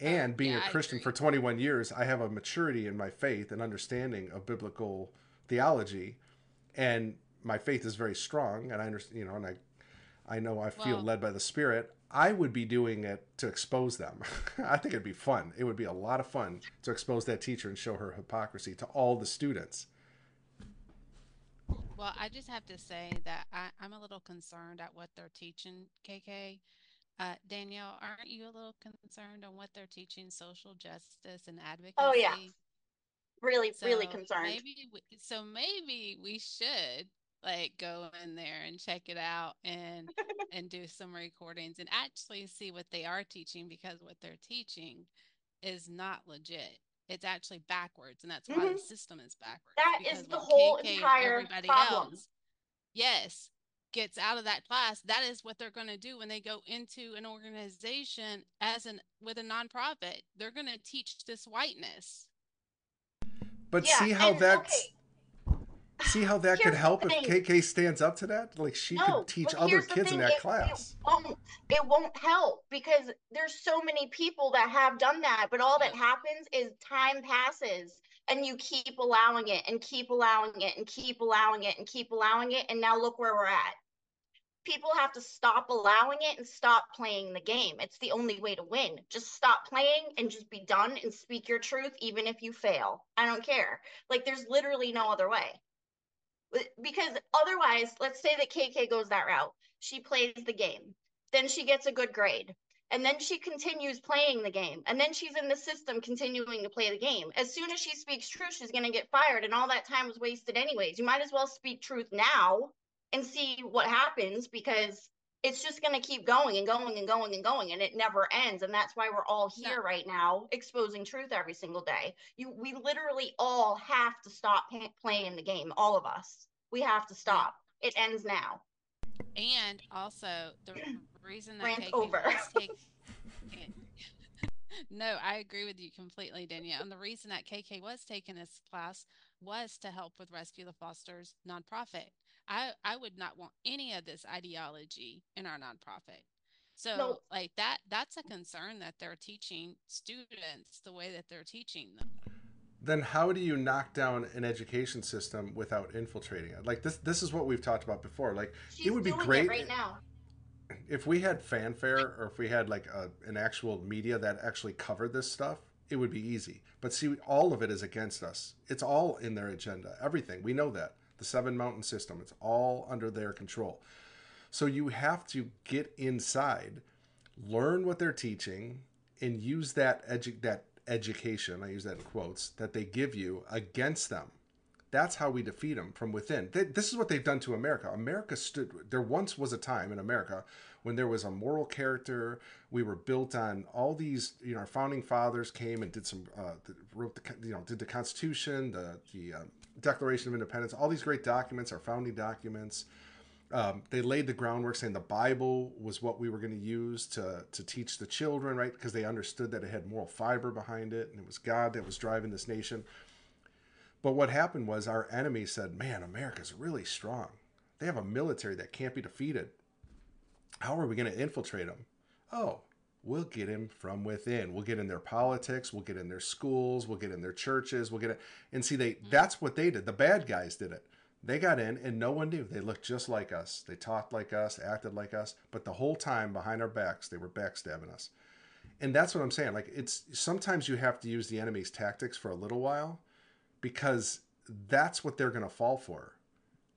And being a Christian for 21 years, I have a maturity in my faith and understanding of biblical theology, and my faith is very strong. And I understand, you know, and I know I feel led by the Spirit. I would be doing it to expose them. I think it'd be fun. It would be a lot of fun to expose that teacher and show her hypocrisy to all the students. Well, I just have to say that I'm a little concerned at what they're teaching, KK. Danielle, aren't you a little concerned on what they're teaching, social justice and advocacy? Oh, yeah. Really concerned. Maybe we should, like, go in there and check it out and do some recordings and actually see what they are teaching, because what they're teaching is not legit. It's actually backwards, and that's why the system is backwards. That is the whole entire problem. Yes, gets out of that class. That is what they're going to do when they go into an organization with a nonprofit. They're going to teach this whiteness. But yeah, see how that's... Okay. See how that could help if KK stands up to that? Like, she could teach other kids in that class. It won't help, because there's so many people that have done that. But all that happens is time passes, and you keep allowing it and keep allowing it and keep allowing it and keep allowing it. And now look where we're at. People have to stop allowing it and stop playing the game. It's the only way to win. Just stop playing and just be done and speak your truth, even if you fail. I don't care. Like, there's literally no other way. Because otherwise, let's say that KK goes that route. She plays the game. Then she gets a good grade. And then she continues playing the game. And then she's in the system continuing to play the game. As soon as she speaks truth, she's going to get fired. And all that time was wasted anyways. You might as well speak truth now and see what happens, because it's just going to keep going and going and going and going. And it never ends. And that's why we're all here right now, exposing truth every single day. We literally all have to stop playing the game. All of us. We have to stop. It ends now. And also, the reason that KK over. No, I agree with you completely, Danielle. And the reason that KK was taking this class was to help with Rescue the Fosters nonprofit. I would not want any of this ideology in our nonprofit. So no. Like that's a concern that they're teaching students the way that they're teaching them. Then how do you knock down an education system without infiltrating it? Like this is what we've talked about before. Like she's it would be great right now. If we had fanfare or if we had like an actual media that actually covered this stuff, it would be easy. But see, all of it is against us. It's all in their agenda. Everything. We know that. The Seven Mountain System. It's all under their control. So you have to get inside, learn what they're teaching, and use that education, I use that in quotes, that they give you against them. That's how we defeat them, from within. This is what they've done to America. America stood, there once was a time in America when there was a moral character. We were built on all these, you know, our founding fathers came and did some, did the Constitution, the Declaration of Independence, all these great documents, our founding documents. They laid the groundwork saying the Bible was what we were going to use to teach the children, right? Because they understood that it had moral fiber behind it, and it was God that was driving this nation. But what happened was our enemies said, man, America's really strong. They have a military that can't be defeated. How are we going to infiltrate them? Oh, we'll get him from within. We'll get in their politics. We'll get in their schools. We'll get in their churches. We'll get it. And see, that's what they did. The bad guys did it. They got in and no one knew. They looked just like us. They talked like us, acted like us. But the whole time behind our backs, they were backstabbing us. And that's what I'm saying. Like, it's sometimes you have to use the enemy's tactics for a little while, because that's what they're going to fall for.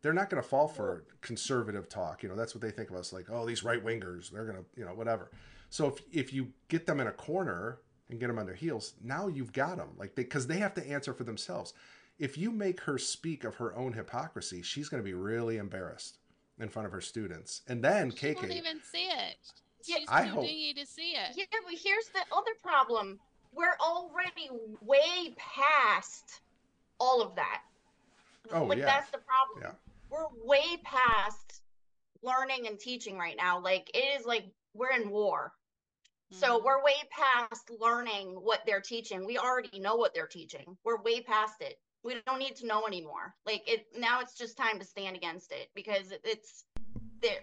They're not going to fall for conservative talk. You know, that's what they think of us, like, oh, these right wingers, they're going to, you know, whatever. So if you get them in a corner and get them on their heels, now you've got them. Like, because they have to answer for themselves. If you make her speak of her own hypocrisy, she's going to be really embarrassed in front of her students. And then KK won't even see it. She's too dingy to see it. Yeah, but here's the other problem. We're already way past all of that. Oh, like, yeah. That's the problem. Yeah. We're way past learning and teaching right now. Like, it is like we're in war. Mm. So we're way past learning what they're teaching. We already know what they're teaching. We're way past it. We don't need to know anymore. Like, now it's just time to stand against it, because it's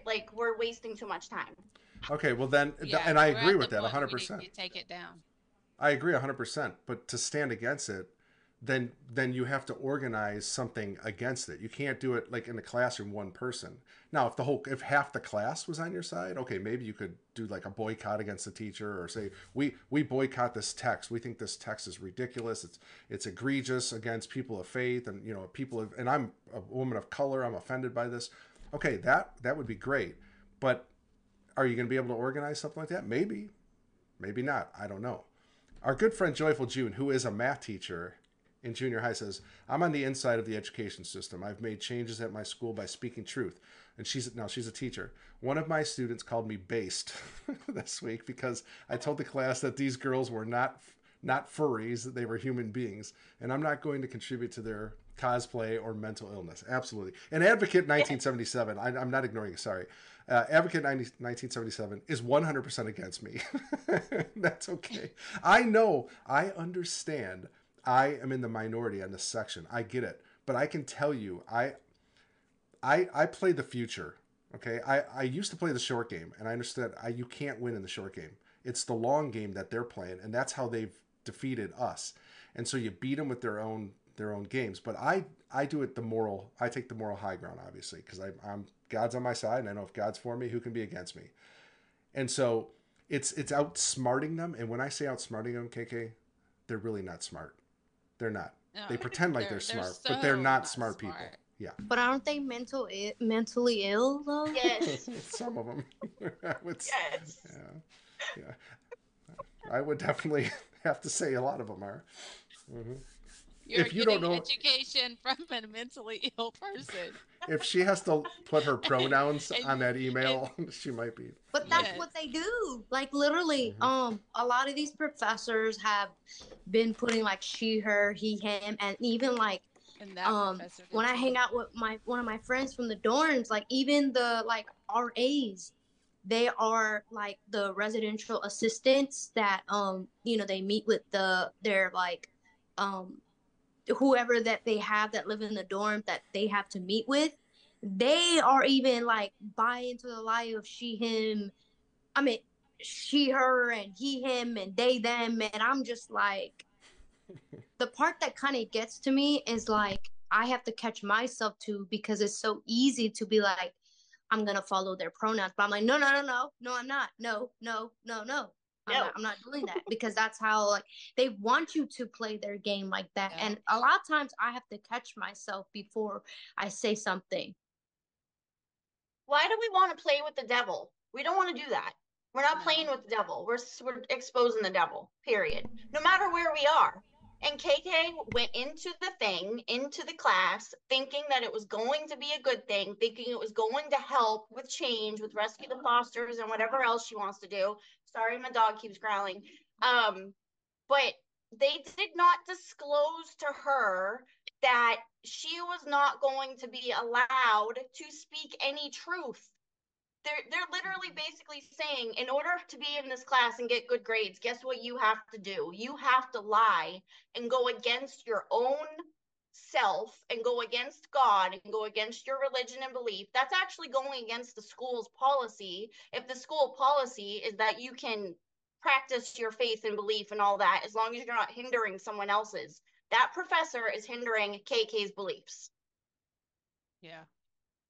like we're wasting too much time. Okay, well then, yeah, and I agree with that 100%. You take it down. I agree 100%, but to stand against it, then you have to organize something against it. You can't do it like in the classroom, one person. Now, if half the class was on your side, okay, maybe you could do like a boycott against the teacher, or say, we boycott this text. We think this text is ridiculous. It's egregious against people of faith, and, you know, and I'm a woman of color. I'm offended by this. Okay, that would be great. But are you going to be able to organize something like that? Maybe, maybe not. I don't know. Our good friend Joyful June, who is a math teacher in junior high, says, I'm on the inside of the education system. I've made changes at my school by speaking truth. And she's a teacher. One of my students called me based this week because I told the class that these girls were not furries, that they were human beings. And I'm not going to contribute to their cosplay or mental illness. Absolutely. And Advocate 1977, I'm not ignoring you, sorry. Advocate 1977 is 100% against me. That's okay. I know, I understand. I am in the minority on this section. I get it. But I can tell you, I play the future. Okay. I used to play the short game, and I understood you can't win in the short game. It's the long game that they're playing, and that's how they've defeated us. And so you beat them with their own games. But I do it I take the moral high ground, obviously, because I'm God's on my side, and I know if God's for me, who can be against me? And so it's outsmarting them. And when I say outsmarting them, KK, they're really not smart. They're not. No, they pretend like they're smart, so but they're not smart people. Yeah. But aren't they mentally ill, though? Yes. Some of them. Yes. Yeah. I would definitely have to say a lot of them are. Mm-hmm. If you don't know education from a mentally ill person. If she has to put her pronouns on that email, she might be. But that's what they do. Like, literally, a lot of these professors have been putting like she, her, he, him, and even like when I hang out with one of my friends from the dorms, like even the like RAs, they are like the residential assistants that they meet with their whoever that they have that live in the dorm that they have to meet with, they are even like buy into the lie of she, him, I mean, she, her, and he, him, and they, them. And I'm just like, the part that kind of gets to me is like, I have to catch myself too, because it's so easy to be like, I'm going to follow their pronouns. But I'm like, no, I'm not. No. I'm not doing that, because that's how like they want you to play their game like that. Yeah. And a lot of times I have to catch myself before I say something. Why do we want to play with the devil? We don't want to do that. We're not playing with the devil. We're exposing the devil, period. No matter where we are. And KK went into the thing, into the class, thinking that it was going to be a good thing, thinking it was going to help with change, with Rescue the Fosters and whatever else she wants to do. Sorry, my dog keeps growling. But they did not disclose to her that she was not going to be allowed to speak any truth. They're literally basically saying, in order to be in this class and get good grades, guess what you have to do? You have to lie and go against your own self and go against God and go against your religion and belief. That's actually going against the school's policy. If the school policy is that you can practice your faith and belief and all that, as long as you're not hindering someone else's, that professor is hindering KK's beliefs. Yeah.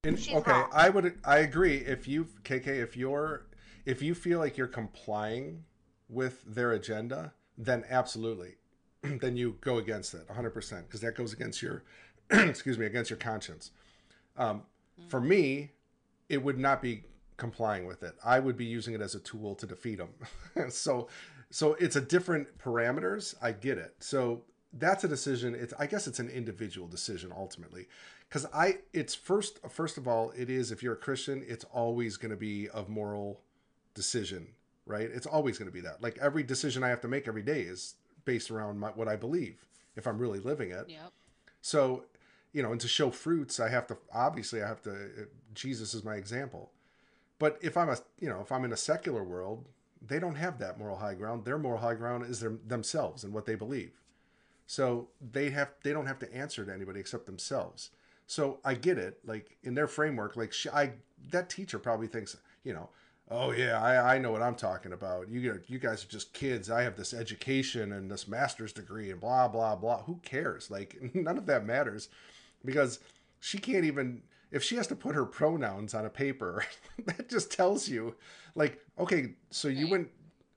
And, okay, I agree. If you, KK, if you feel like you're complying with their agenda, then absolutely, then you go against it 100%, because that goes against your, excuse me, against your conscience. For me, it would not be complying with it. I would be using it as a tool to defeat them. So it's a different parameters. I get it. So that's a decision. I guess it's an individual decision ultimately. Because it's first of all, it is, if you're a Christian, it's always going to be a moral decision, right? It's always going to be that. Like every decision I have to make every day is based around what I believe, if I'm really living it. Yep. So, you know, and to show fruits, obviously Jesus is my example. But if I'm in a secular world, they don't have that moral high ground. Their moral high ground is themselves and what they believe. So they don't have to answer to anybody except themselves. So I get it, like in their framework, like that teacher probably thinks, you know, oh yeah, I know what I'm talking about. You guys are just kids. I have this education and this master's degree and blah, blah, blah. Who cares? Like none of that matters, because she can't even, if she has to put her pronouns on a paper, that just tells you like, okay, so you went,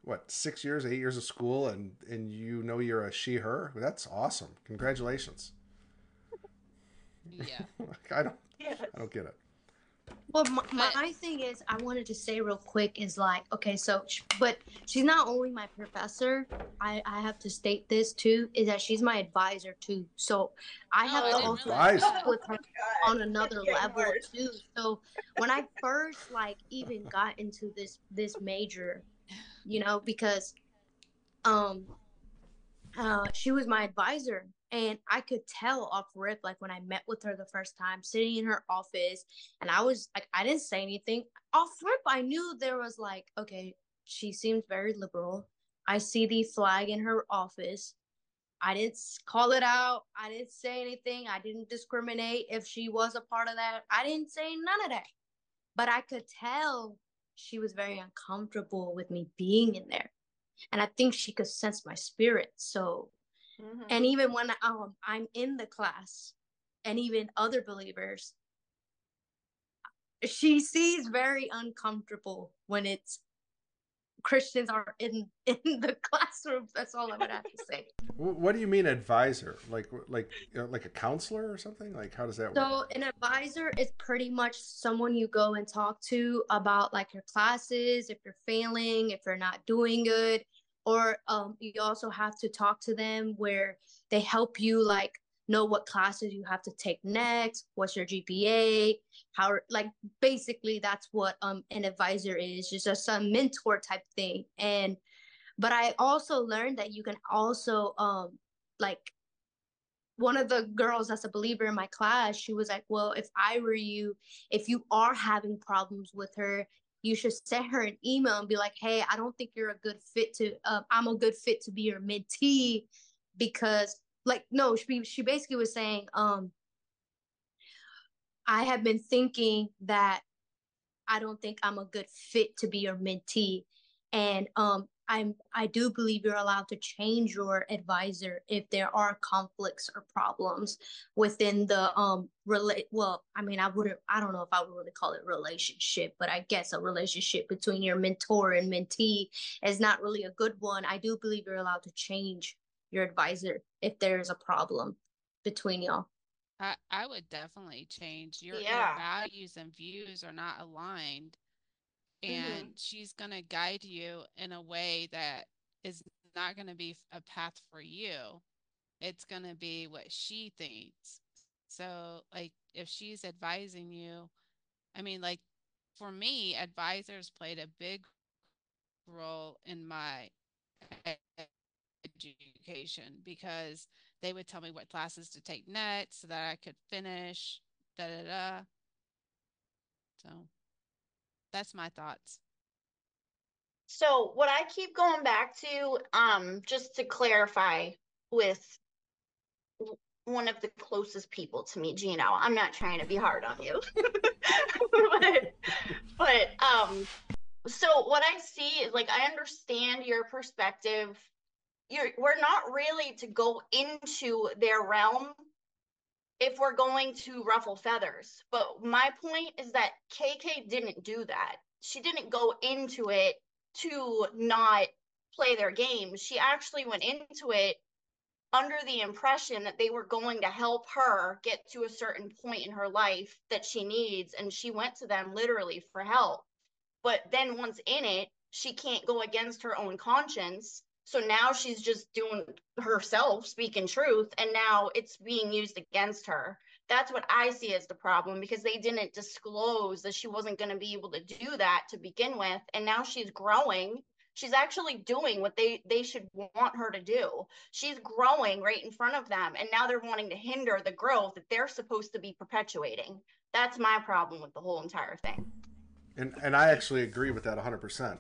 what, 6 years, 8 years of school and you know, you're a she, her. That's awesome. Congratulations. Yeah. I don't get it. Well, my thing is, I wanted to say real quick is like, okay, so, but she's not only my professor, I have to state this too, is that she's my advisor too. So I have to also talk with her on another level too. So when I first like even got into this major, you know, because she was my advisor. And I could tell off rip, like when I met with her the first time, sitting in her office, and I was like, I didn't say anything. Off rip, I knew there was like, okay, she seems very liberal. I see the flag in her office. I didn't call it out. I didn't say anything. I didn't discriminate if she was a part of that. I didn't say none of that. But I could tell she was very uncomfortable with me being in there. And I think she could sense my spirit. So... Mm-hmm. And even when I'm in the class and even other believers, she sees very uncomfortable when it's Christians are in the classroom. That's all I would have to say. What do you mean advisor? Like a counselor or something? Like how does that work? So an advisor is pretty much someone you go and talk to about like your classes, if you're failing, if you're not doing good. Or you also have to talk to them where they help you like know what classes you have to take next, what's your GPA, how like basically that's what an advisor is, just a mentor type thing. And but I also learned that you can also like one of the girls that's a believer in my class, she was like, well, if I were you, if you are having problems with her, you should send her an email and be like, hey, I don't think I'm a good fit to be your mentee because like, no, she basically was saying, I have been thinking that I don't think I'm a good fit to be your mentee. And I do believe you're allowed to change your advisor if there are conflicts or problems within the I don't know if I would really call it relationship, but I guess a relationship between your mentor and mentee is not really a good one. I do believe you're allowed to change your advisor if there is a problem between y'all. I would definitely change your values and views are not aligned. And she's going to guide you in a way that is not going to be a path for you. It's going to be what she thinks. So, like, if she's advising you, I mean, like, for me, advisors played a big role in my education because they would tell me what classes to take next so that I could finish, So that's my thoughts. So what I keep going back to, just to clarify with one of the closest people to me, Gino, I'm not trying to be hard on you, so what I see is, like, I understand your perspective. We're not really to go into their realm if we're going to ruffle feathers. But my point is that KK didn't do that. She didn't go into it to not play their game. She actually went into it under the impression that they were going to help her get to a certain point in her life that she needs. And she went to them literally for help. But then once in it, she can't go against her own conscience. So now she's just doing herself, speaking truth, and now it's being used against her. That's what I see as the problem, because they didn't disclose that she wasn't going to be able to do that to begin with, and now she's growing. She's actually doing what they should want her to do. She's growing right in front of them, and now they're wanting to hinder the growth that they're supposed to be perpetuating. That's my problem with the whole entire thing. And I actually agree with that 100%.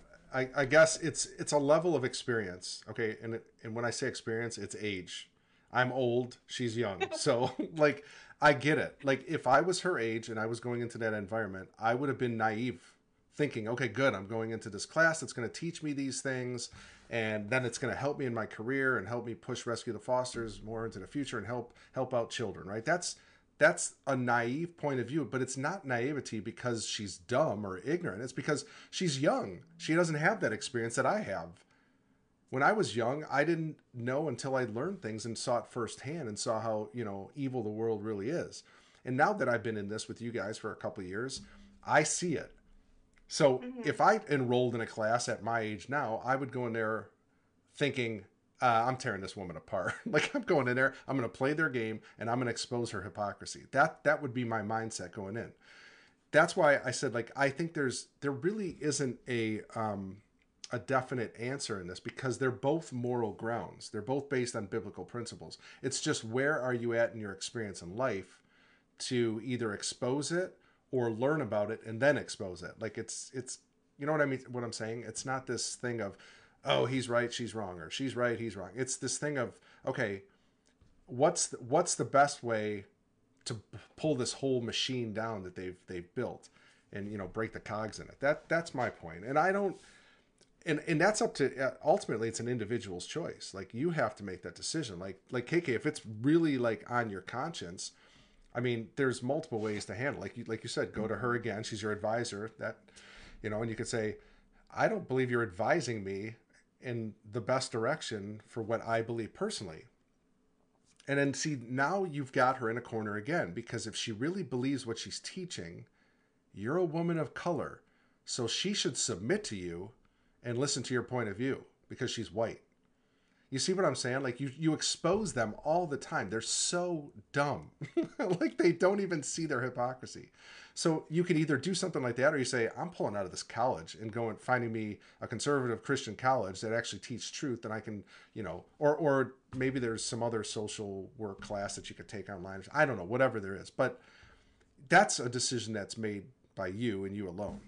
I guess it's a level of experience, okay? And when I say experience, it's age. I'm old, she's young. So, like, I get it. Like, if I was her age and I was going into that environment, I would have been naive, thinking, okay, good, I'm going into this class. It's going to teach me these things, and then it's going to help me in my career and help me push Rescue the Fosters more into the future and help out children, right? That's a naive point of view, but it's not naivety because she's dumb or ignorant. It's because she's young. She doesn't have that experience that I have. When I was young, I didn't know until I learned things and saw it firsthand and saw how, evil the world really is. And now that I've been in this with you guys for a couple of years, I see it. So if I enrolled in a class at my age now, I would go in there thinking, I'm tearing this woman apart. Like, I'm going in there, I'm going to play their game, and I'm going to expose her hypocrisy. That would be my mindset going in. That's why I said, like, I think there really isn't a definite answer in this, because they're both moral grounds. They're both based on biblical principles. It's just, where are you at in your experience in life to either expose it or learn about it and then expose it? Like, it's you know what I mean? What I'm saying? It's not this thing of, oh, he's right, she's wrong, or she's right, he's wrong. It's this thing of, okay, what's the best way to pull this whole machine down that they've built, and break the cogs in it. That's my point. And I don't, and that's up to, ultimately it's an individual's choice. Like, you have to make that decision. Like KK, if it's really, like, on your conscience, I mean, there's multiple ways to handle. Like you said, go to her again. She's your advisor. That, and you could say, I don't believe you're advising me in the best direction for what I believe personally. And then, see, now you've got her in a corner again, because if she really believes what she's teaching, you're a woman of color, so she should submit to you and listen to your point of view because she's white. You see what I'm saying? Like, you expose them all the time. They're so dumb. Like, they don't even see their hypocrisy. So you can either do something like that, or you say, I'm pulling out of this college and going, finding me a conservative Christian college that actually teaches truth. And I can, or maybe there's some other social work class that you could take online. I don't know, whatever there is, but that's a decision that's made by you and you alone.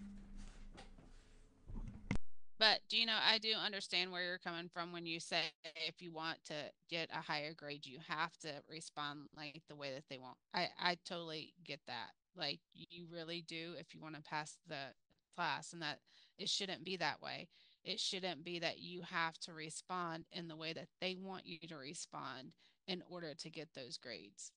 But Gino, I do understand where you're coming from when you say if you want to get a higher grade, you have to respond like the way that they want. I totally get that. Like, you really do if you want to pass the class, and that it shouldn't be that way. It shouldn't be that you have to respond in the way that they want you to respond in order to get those grades.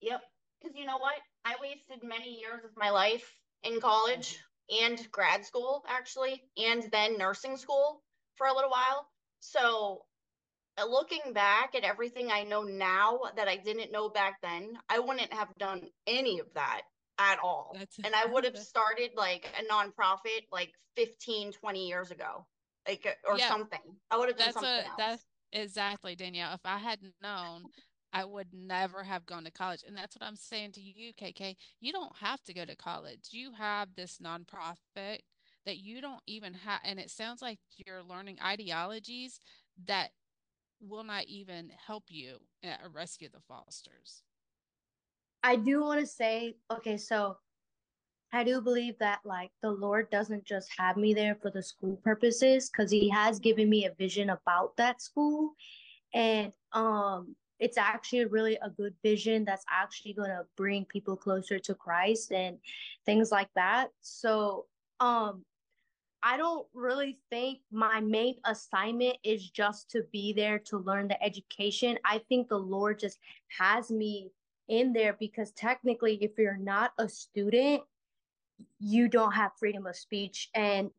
Yep. Because you know what? I wasted many years of my life in college and grad school, actually, and then nursing school for a little while. So looking back at everything I know now that I didn't know back then, I wouldn't have done any of that at all. And I would have started like a nonprofit like 15, 20 years ago, like, or something. I would have done something else. That's exactly, Danielle. If I had known, I would never have gone to college. And that's what I'm saying to you, KK. You don't have to go to college. You have this nonprofit that you don't even have. And it sounds like you're learning ideologies that will not even help you rescue the Fosters. I do want to say, okay, so I do believe that, like, the Lord doesn't just have me there for the school purposes, because he has given me a vision about that school. And it's actually really a good vision that's actually going to bring people closer to Christ and things like that. So I don't really think my main assignment is just to be there to learn the education. I think the Lord just has me in there because technically, if you're not a student, you don't have freedom of speech. And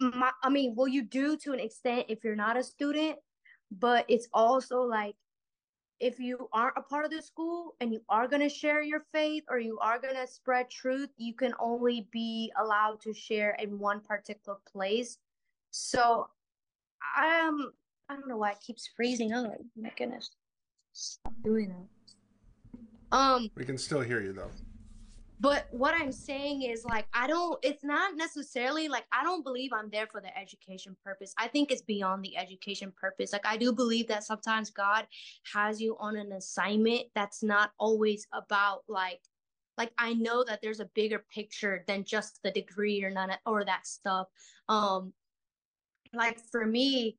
you do to an extent if you're not a student, but it's also like, if you aren't a part of the school and you are going to share your faith or you are going to spread truth, you can only be allowed to share in one particular place. So I don't know why it keeps freezing. Oh my goodness. Stop doing that. We can still hear you though. But what I'm saying is, like, it's not necessarily like, I don't believe I'm there for the education purpose. I think it's beyond the education purpose. Like, I do believe that sometimes God has you on an assignment that's not always about like I know that there's a bigger picture than just the degree or none or that stuff. Like for me,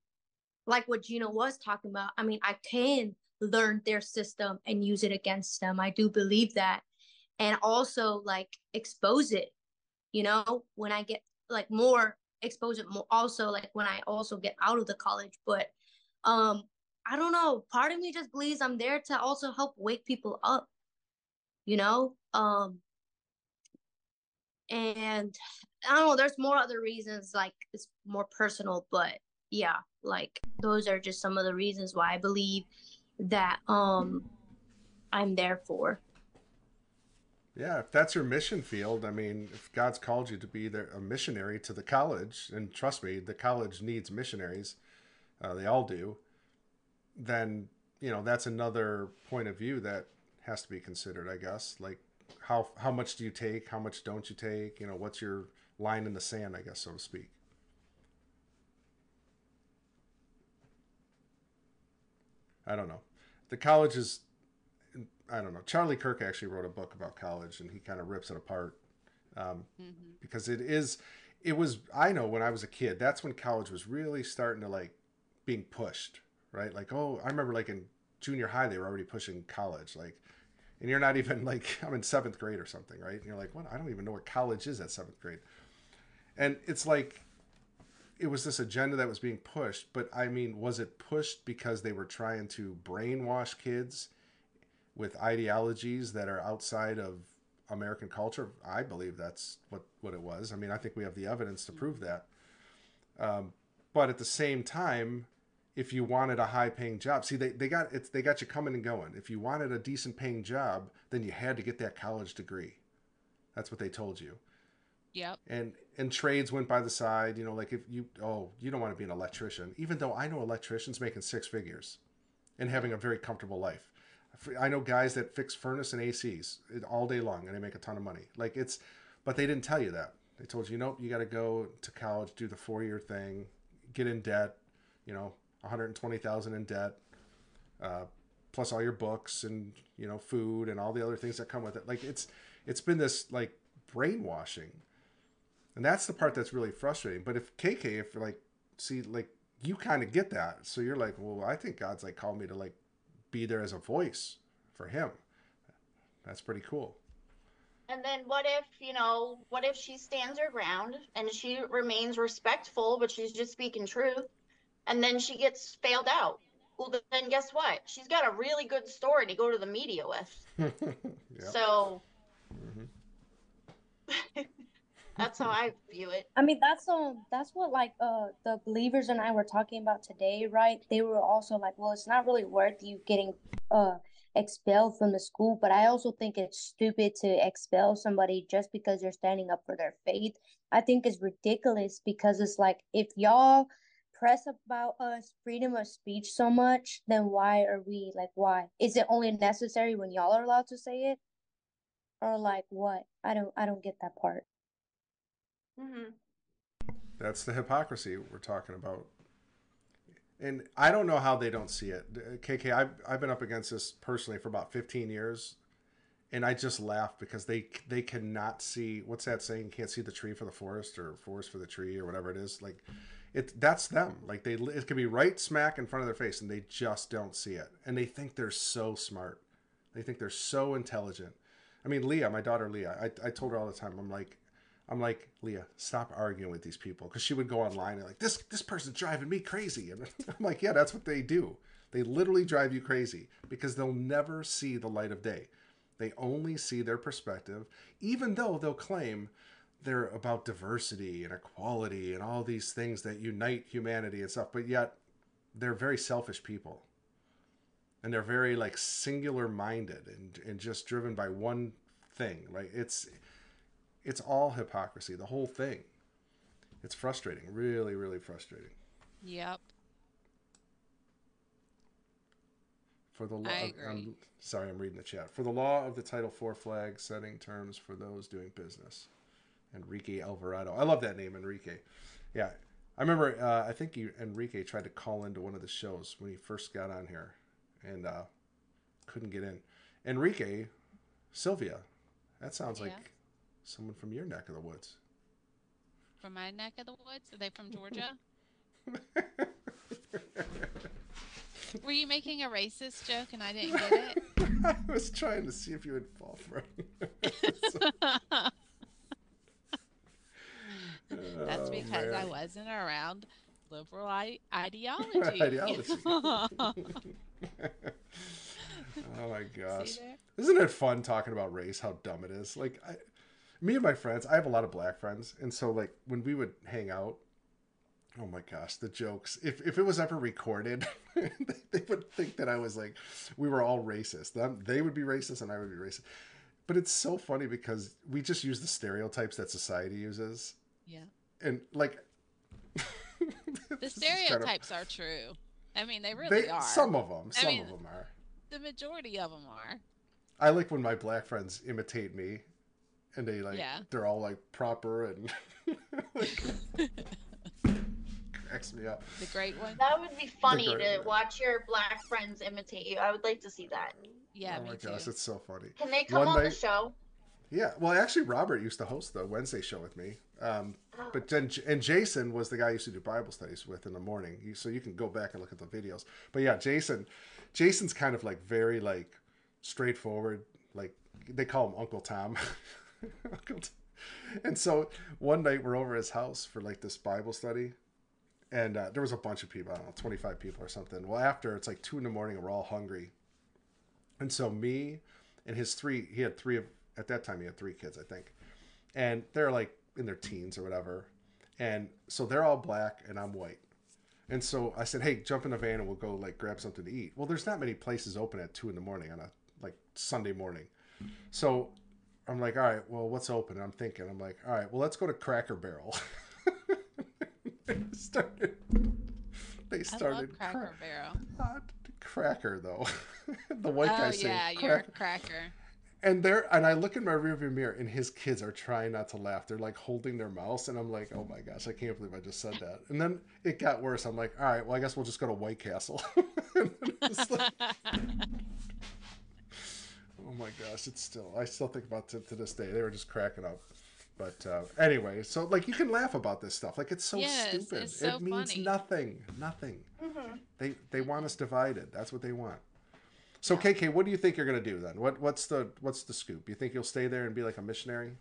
like what Gina was talking about, I mean, I can learn their system and use it against them. I do believe that. And also, like, expose it, you know, when I get, like, more, expose it more also, like, when I also get out of the college. But I don't know, part of me just believes I'm there to also help wake people up, you know. And I don't know, there's more other reasons, like, it's more personal, but yeah, like, those are just some of the reasons why I believe that I'm there for. Yeah, if that's your mission field, I mean, if God's called you to be a missionary to the college, and trust me, the college needs missionaries, they all do, then, you know, that's another point of view that has to be considered, I guess. Like, how much do you take? How much don't you take? You know, what's your line in the sand, I guess, so to speak? I don't know. The college is... I don't know. Charlie Kirk actually wrote a book about college, and he kind of rips it apart because it was, I know when I was a kid, that's when college was really starting to, like, being pushed, right? Like, oh, I remember, like, in junior high, they were already pushing college, like, and you're not even, like, I'm in 7th grade or something, right? And you're like, what? I don't even know what college is at 7th grade. And it's like, it was this agenda that was being pushed, but I mean, was it pushed because they were trying to brainwash kids with ideologies that are outside of American culture? I believe that's what it was. I mean, I think we have the evidence to prove that. But at the same time, if you wanted a high-paying job, see, they got you coming and going. If you wanted a decent-paying job, then you had to get that college degree. That's what they told you. Yep. And trades went by the side. You know, like, if you don't want to be an electrician, even though I know electricians making 6 figures and having a very comfortable life. I know guys that fix furnace and ACs all day long and they make a ton of money. Like, but they didn't tell you that. They told you, nope, you got to go to college, do the 4-year thing, get in debt, you know, $120,000 in debt, plus all your books and, you know, food and all the other things that come with it. Like, it's been this, like, brainwashing. And that's the part that's really frustrating. But if KK, if like, see, like, you kind of get that. So you're like, well, I think God's like called me to like be there as a voice for him. That's pretty cool. And then what if, you know, what if she stands her ground and she remains respectful, but she's just speaking truth, and then she gets bailed out? Well, then guess what? She's got a really good story to go to the media with. Yep. So that's how I view it. I mean, that's what like the believers and I were talking about today, right? They were also like, well, it's not really worth you getting expelled from the school, but I also think it's stupid to expel somebody just because they're standing up for their faith. I think it's ridiculous because it's like, if y'all press about us freedom of speech so much, then why are we like, why is it only necessary when y'all are allowed to say it? Or like what? I don't get that part. Mm-hmm. That's the hypocrisy we're talking about. And I don't know how they don't see it. KK, I've been up against this personally for about 15 years, and I just laugh because they cannot see, what's that saying? You can't see the tree for the forest, or forest for the tree, or whatever it is. Like, that's them. Like it could be right smack in front of their face, and they just don't see it. And they think they're so smart. They think they're so intelligent. I mean, Leah, my daughter Leah, I told her all the time, I'm like, Leah, stop arguing with these people. Because she would go online and like, this person's driving me crazy. And I'm like, yeah, that's what they do. They literally drive you crazy because they'll never see the light of day. They only see their perspective, even though they'll claim they're about diversity and equality and all these things that unite humanity and stuff. But yet they're very selfish people. And they're very like singular minded and just driven by one thing, right? It's all hypocrisy, the whole thing. It's frustrating, really, really frustrating. Yep. For the law, I agree. Sorry, I'm reading the chat. For the law of the Title IV flag, setting terms for those doing business. Enrique Alvarado. I love that name, Enrique. Yeah, I remember. I think Enrique tried to call into one of the shows when he first got on here, and couldn't get in. Enrique, Sylvia. That sounds like someone from your neck of the woods. From my neck of the woods? Are they from Georgia? Were you making a racist joke and I didn't get it? I was trying to see if you would fall for it. That's because I wasn't around liberal ideology. Oh my gosh. Isn't it fun talking about race, how dumb it is? Like, me and my friends, I have a lot of black friends, and so like when we would hang out, oh my gosh, the jokes! If it was ever recorded, they would think that I was like, we were all racist. They would be racist, and I would be racist. But it's so funny because we just use the stereotypes that society uses. Yeah. And like, the stereotypes are true. I mean, they really are. Some of them. Some of them are. The majority of them are. I like when my black friends imitate me. And they they're all like proper and like, cracks me up. The great one. That would be funny to watch your black friends imitate you. I would like to see that. Yeah. Oh my gosh, it's so funny. Can they come on the show? Yeah. Well, actually, Robert used to host the Wednesday show with me. But then and Jason was the guy I used to do Bible studies with in the morning. So you can go back and look at the videos. But yeah, Jason's kind of like very like straightforward. Like they call him Uncle Tom. And so one night we're over at his house for like this Bible study, and there was a bunch of people, I don't know, 25 people or something. Well, after it's like 2 in the morning and we're all hungry, and so me and his three kids, I think, and they're like in their teens or whatever, and so they're all black and I'm white. And so I said, hey, jump in the van and we'll go like grab something to eat. Well, there's not many places open at 2 in the morning on a like Sunday morning. So I'm like, all right, well, what's open? And I'm like, all right, well, let's go to Cracker Barrel. They started. I love Cracker Barrel. Not Cracker though. The white guy saying, "Yeah, you're a cracker." And I look in my rearview mirror, and his kids are trying not to laugh. They're like holding their mouths, and I'm like, oh my gosh, I can't believe I just said that. And then it got worse. I'm like, all right, well, I guess we'll just go to White Castle. And it's like... Oh my gosh, I still think about it to this day. They were just cracking up. But anyway, so like you can laugh about this stuff. Like it's so stupid. It's so funny. Nothing. Mm-hmm. They want us divided. That's what they want. So KK, what do you think you're gonna do then? What's the scoop? You think you'll stay there and be like a missionary?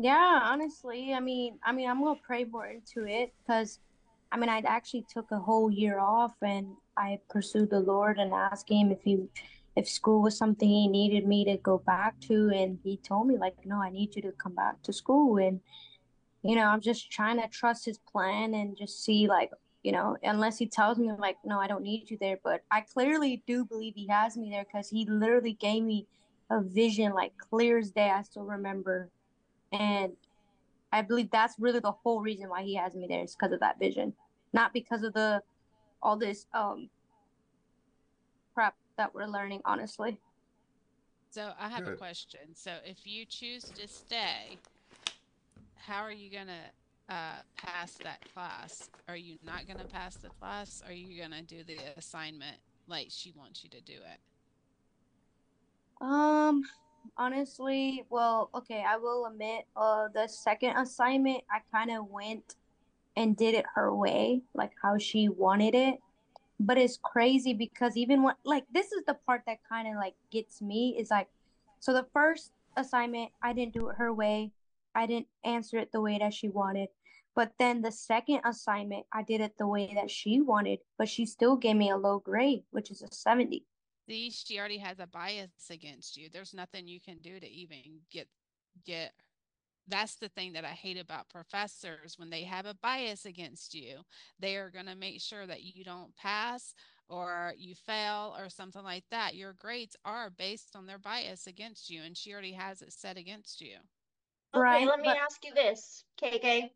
Yeah, honestly, I mean, I'm gonna pray more into it because, I mean, I actually took a whole year off and I pursued the Lord and asked Him if school was something He needed me to go back to, and He told me like, no, I need you to come back to school. And you know, I'm just trying to trust His plan and just see like, you know, unless He tells me like, no, I don't need you there, but I clearly do believe He has me there because He literally gave me a vision like clear as day. I still remember. And I believe that's really the whole reason why He has me there is because of that vision, not because of all this crap that we're learning, honestly. So I have a question. So if you choose to stay, how are you going to pass that class? Are you not going to pass the class? Are you going to do the assignment like she wants you to do it? Honestly, well, okay, I will admit, the second assignment, I kind of went and did it her way, like how she wanted it. But it's crazy because even when, like, this is the part that kind of, like, gets me is, like, so the first assignment, I didn't do it her way. I didn't answer it the way that she wanted. But then the second assignment, I did it the way that she wanted, but she still gave me a low grade, which is a 70. See, she already has a bias against you. There's nothing you can do to even get. That's the thing that I hate about professors. When they have a bias against you, they are going to make sure that you don't pass or you fail or something like that. Your grades are based on their bias against you, and she already has it set against you. Okay, right, let me ask you this, KK.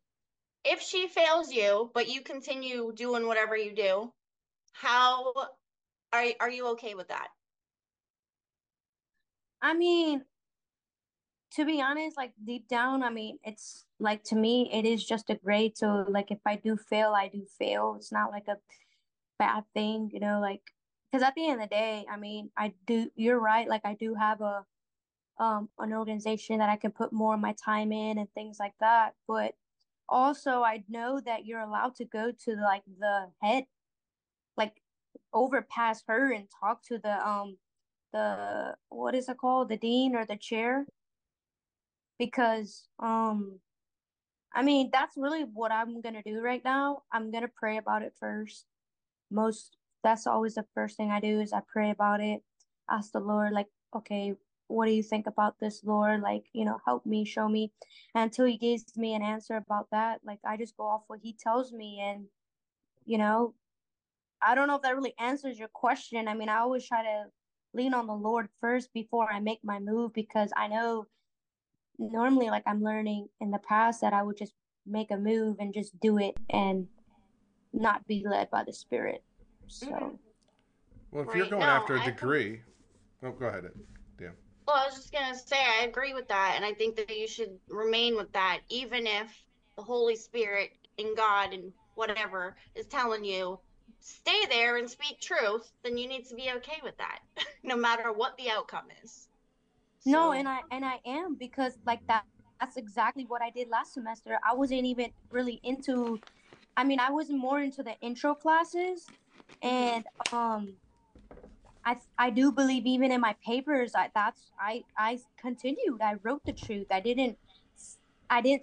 If she fails you, but you continue doing whatever you do, how... Are you okay with that? I mean, to be honest, like deep down, I mean, it's like, to me, it is just a grade. So like, if I do fail, I do fail. It's not like a bad thing, you know, like, because at the end of the day, I mean, I do, you're right. Like I do have a, an organization that I can put more of my time in and things like that. But also I know that you're allowed to go to like the head, like, overpass her and talk to the what is it called, the dean or the chair, because I mean that's really what I'm gonna do right now. I'm gonna pray about it first. That's always the first thing I do is I pray about it, ask the Lord like, okay, what do you think about this, Lord? Like, you know, help me, show me. And until He gives me an answer about that, like I just go off what He tells me. And you know, I don't know if that really answers your question. I mean, I always try to lean on the Lord first before I make my move, because I know normally like I'm learning in the past that I would just make a move and just do it and not be led by the Spirit. So, well, if you're going after a degree, go ahead. Yeah. Well, I was just going to say, I agree with that. And I think that you should remain with that, even if the Holy Spirit and God and whatever is telling you, stay there and speak truth, then you need to be okay with that, no matter what the outcome is. So. No, and I am, because like that's exactly what I did last semester. I wasn't even really into, I mean, I was more into the intro classes, and I do believe even in my papers, I continued. I wrote the truth. I didn't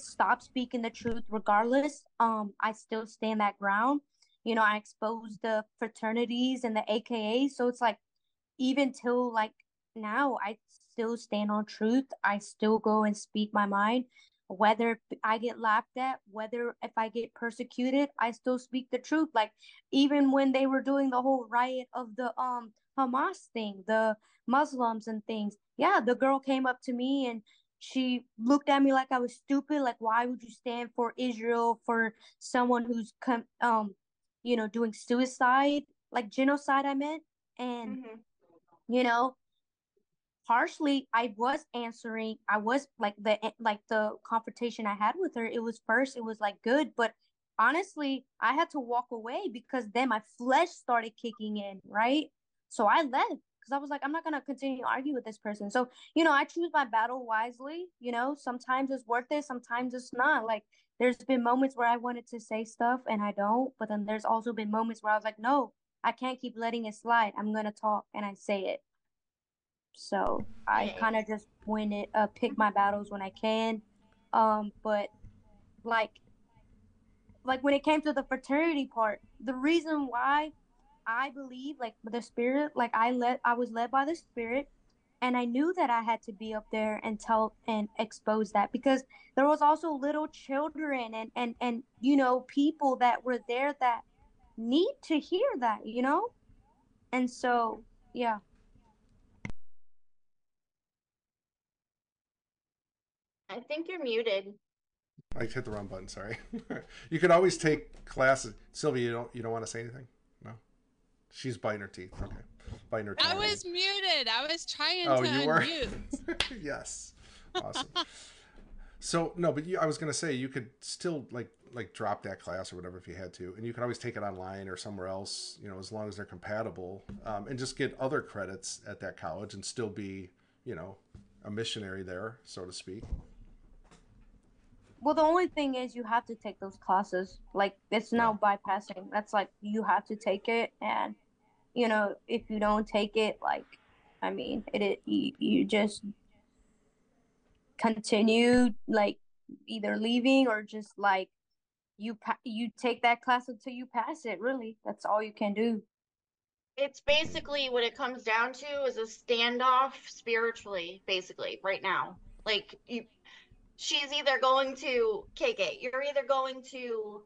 stop speaking the truth regardless. I still stand that ground. You know, I exposed the fraternities and the AKA. So it's like, even till like now, I still stand on truth. I still go and speak my mind. Whether I get laughed at, whether if I get persecuted, I still speak the truth. Like, even when they were doing the whole riot of the Hamas thing, the Muslims and things. Yeah, the girl came up to me and she looked at me like I was stupid. Like, why would you stand for Israel for someone who's you know, doing suicide, like genocide, I meant. And, you know, partially I was answering. I was like the confrontation I had with her. It was like good. But honestly, I had to walk away because then my flesh started kicking in. Right. So I left because I was like, I'm not going to continue to argue with this person. So, you know, I choose my battle wisely. You know, sometimes it's worth it, sometimes it's not. Like, there's been moments where I wanted to say stuff and I don't. But then there's also been moments where I was like, no, I can't keep letting it slide. I'm going to talk, and I say it. So I kind of just pick my battles when I can. But like when it came to the fraternity part, the reason why I believe, like, the spirit, like, I was led by the spirit, and I knew that I had to be up there and tell and expose that, because there was also little children and you know, people that were there that need to hear that, you know? And so, yeah. I think you're muted. I hit the wrong button, sorry. You could always take classes. Sylvia, you don't want to say anything? No? She's biting her teeth. Okay. Biting her teeth. I was muted. I was trying to unmute. Yes. Awesome. So, no, but I was going to say, you could still, like drop that class or whatever if you had to. And you can always take it online or somewhere else, you know, as long as they're compatible. And just get other credits at that college and still be, you know, a missionary there, so to speak. Well, the only thing is you have to take those classes. Like, it's not bypassing. That's like, you have to take it. And, you know, if you don't take it, like, I mean, you just continue, like, either leaving or just, like, you take that class until you pass it, really. That's all you can do. It's basically what it comes down to is a standoff spiritually, basically, right now. Like, she's either going to KK, you're either going to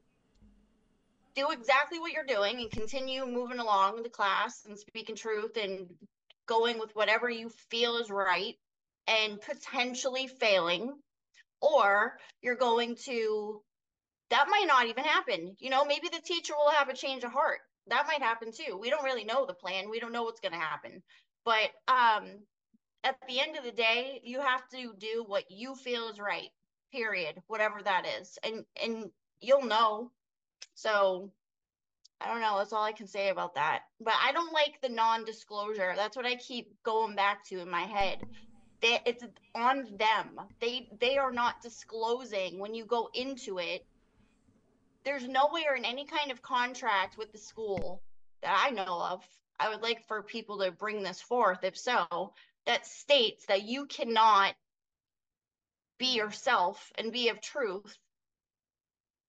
do exactly what you're doing and continue moving along in the class and speaking truth and going with whatever you feel is right and potentially failing, or you're going to, that might not even happen. You know, maybe the teacher will have a change of heart. That might happen too. We don't really know the plan. We don't know what's going to happen. But, at the end of the day, you have to do what you feel is right, period, whatever that is. And you'll know. So I don't know. That's all I can say about that. But I don't like the non-disclosure. That's what I keep going back to in my head. It's on them. They are not disclosing when you go into it. There's nowhere in any kind of contract with the school that I know of. I would like for people to bring this forth, if so, that states that you cannot be yourself and be of truth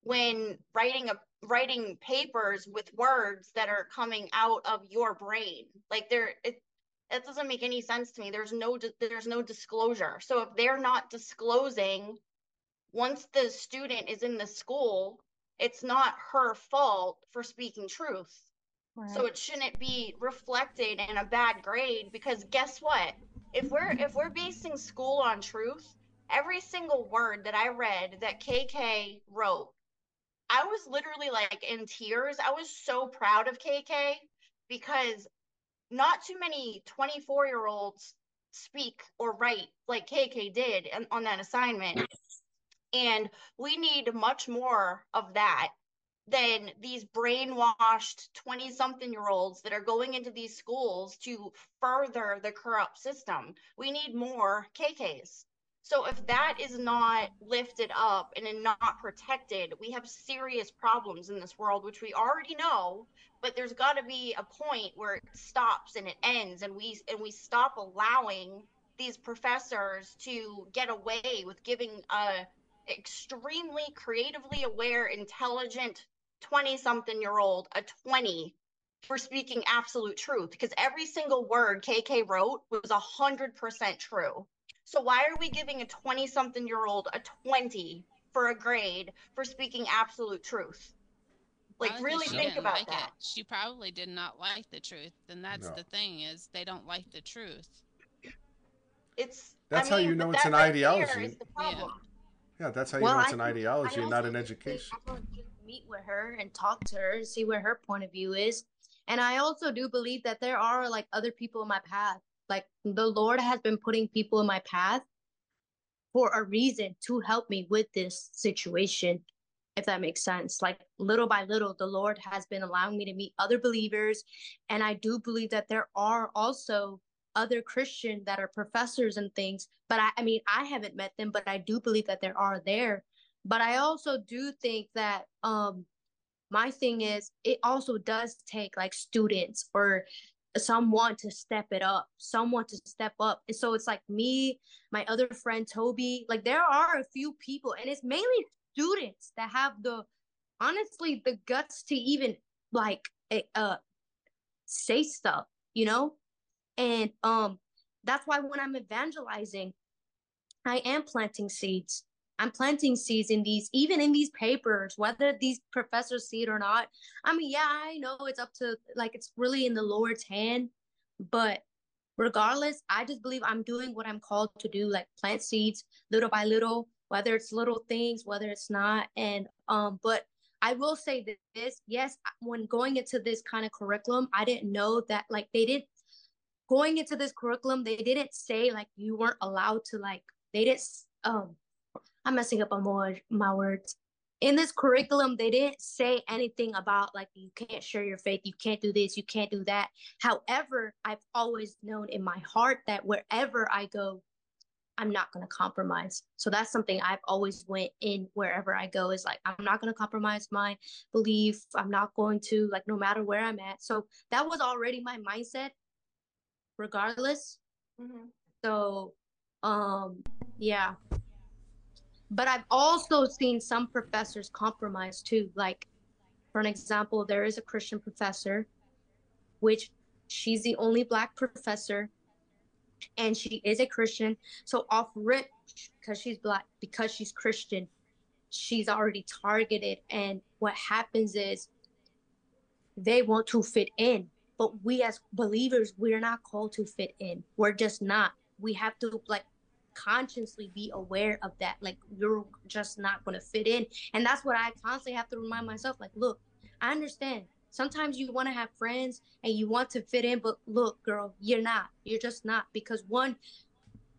when writing papers with words that are coming out of your brain. Like, that doesn't make any sense to me. There's no disclosure. So if they're not disclosing, once the student is in the school, it's not her fault for speaking truth. Right. So it shouldn't be reflected in a bad grade, because guess what? If we're basing school on truth, every single word that I read that KK wrote, I was literally like in tears. I was so proud of KK, because not too many 24-year-olds speak or write like KK did on that assignment. And we need much more of that than these brainwashed 20-something-year-olds that are going into these schools to further the corrupt system. We need more KKs. So if that is not lifted up and not protected, we have serious problems in this world, which we already know, but there's got to be a point where it stops and it ends, and we stop allowing these professors to get away with giving a extremely creatively aware, intelligent 20-something-year-old a 20 for speaking absolute truth, because every single word KK wrote was 100% true. So why are we giving a 20-something-year-old a 20 for a grade for speaking absolute truth? Like, really think about that. She probably did not like the truth, and that's the thing, is they don't like the truth. That's how you know it's an ideology. Is the problem. Yeah, that's how you know it's an ideology and not an education. I want to meet with her and talk to her and see where her point of view is. And I also do believe that there are, like, other people in my path. Like, the Lord has been putting people in my path for a reason, to help me with this situation. if that makes sense. Like little by little, the Lord has been allowing me to meet other believers. And I do believe that there are also other Christians that are professors and things, but I mean, I haven't met them, but I do believe that there are there. But I also do think that my thing is, it also does take like students or someone to step it up, And so it's like me, my other friend, Toby, like there are a few people, and it's mainly students that have the, honestly, the guts to even like say stuff, you know? And that's why when I'm evangelizing, I am planting seeds. I'm planting seeds in these, even in these papers, whether these professors see it or not. I mean, yeah, I know it's up to, like, it's really in the Lord's hand. But regardless, I just believe I'm doing what I'm called to do, like plant seeds little by little, whether it's little things, whether it's not. And but I will say this, yes, when going into this kind of curriculum, I didn't know that, like, they didn't say, like, you weren't allowed to, like, they didn't, I'm messing up on my words. In this curriculum, they didn't say anything about, like, you can't share your faith, you can't do this, you can't do that. However, I've always known in my heart that wherever I go, I'm not going to compromise. So that's something I've always went in wherever I go, is like, I'm not going to compromise my belief. I'm not going to, like, no matter where I'm at. So that was already my mindset regardless. Mm-hmm. So, yeah. But I've also seen some professors compromise too. Like, for an example, there is a Christian professor, which she's the only Black professor, and she is a Christian. So off rip, because she's Black, because she's Christian, she's already targeted. And what happens is they want to fit in. But we as believers, we're not called to fit in. We're just not. We have to, like, consciously be aware of that, like, you're just not going to fit in. And that's what I constantly have to remind myself, like, look, I understand sometimes you want to have friends and you want to fit in, but look, girl, you're just not, because one,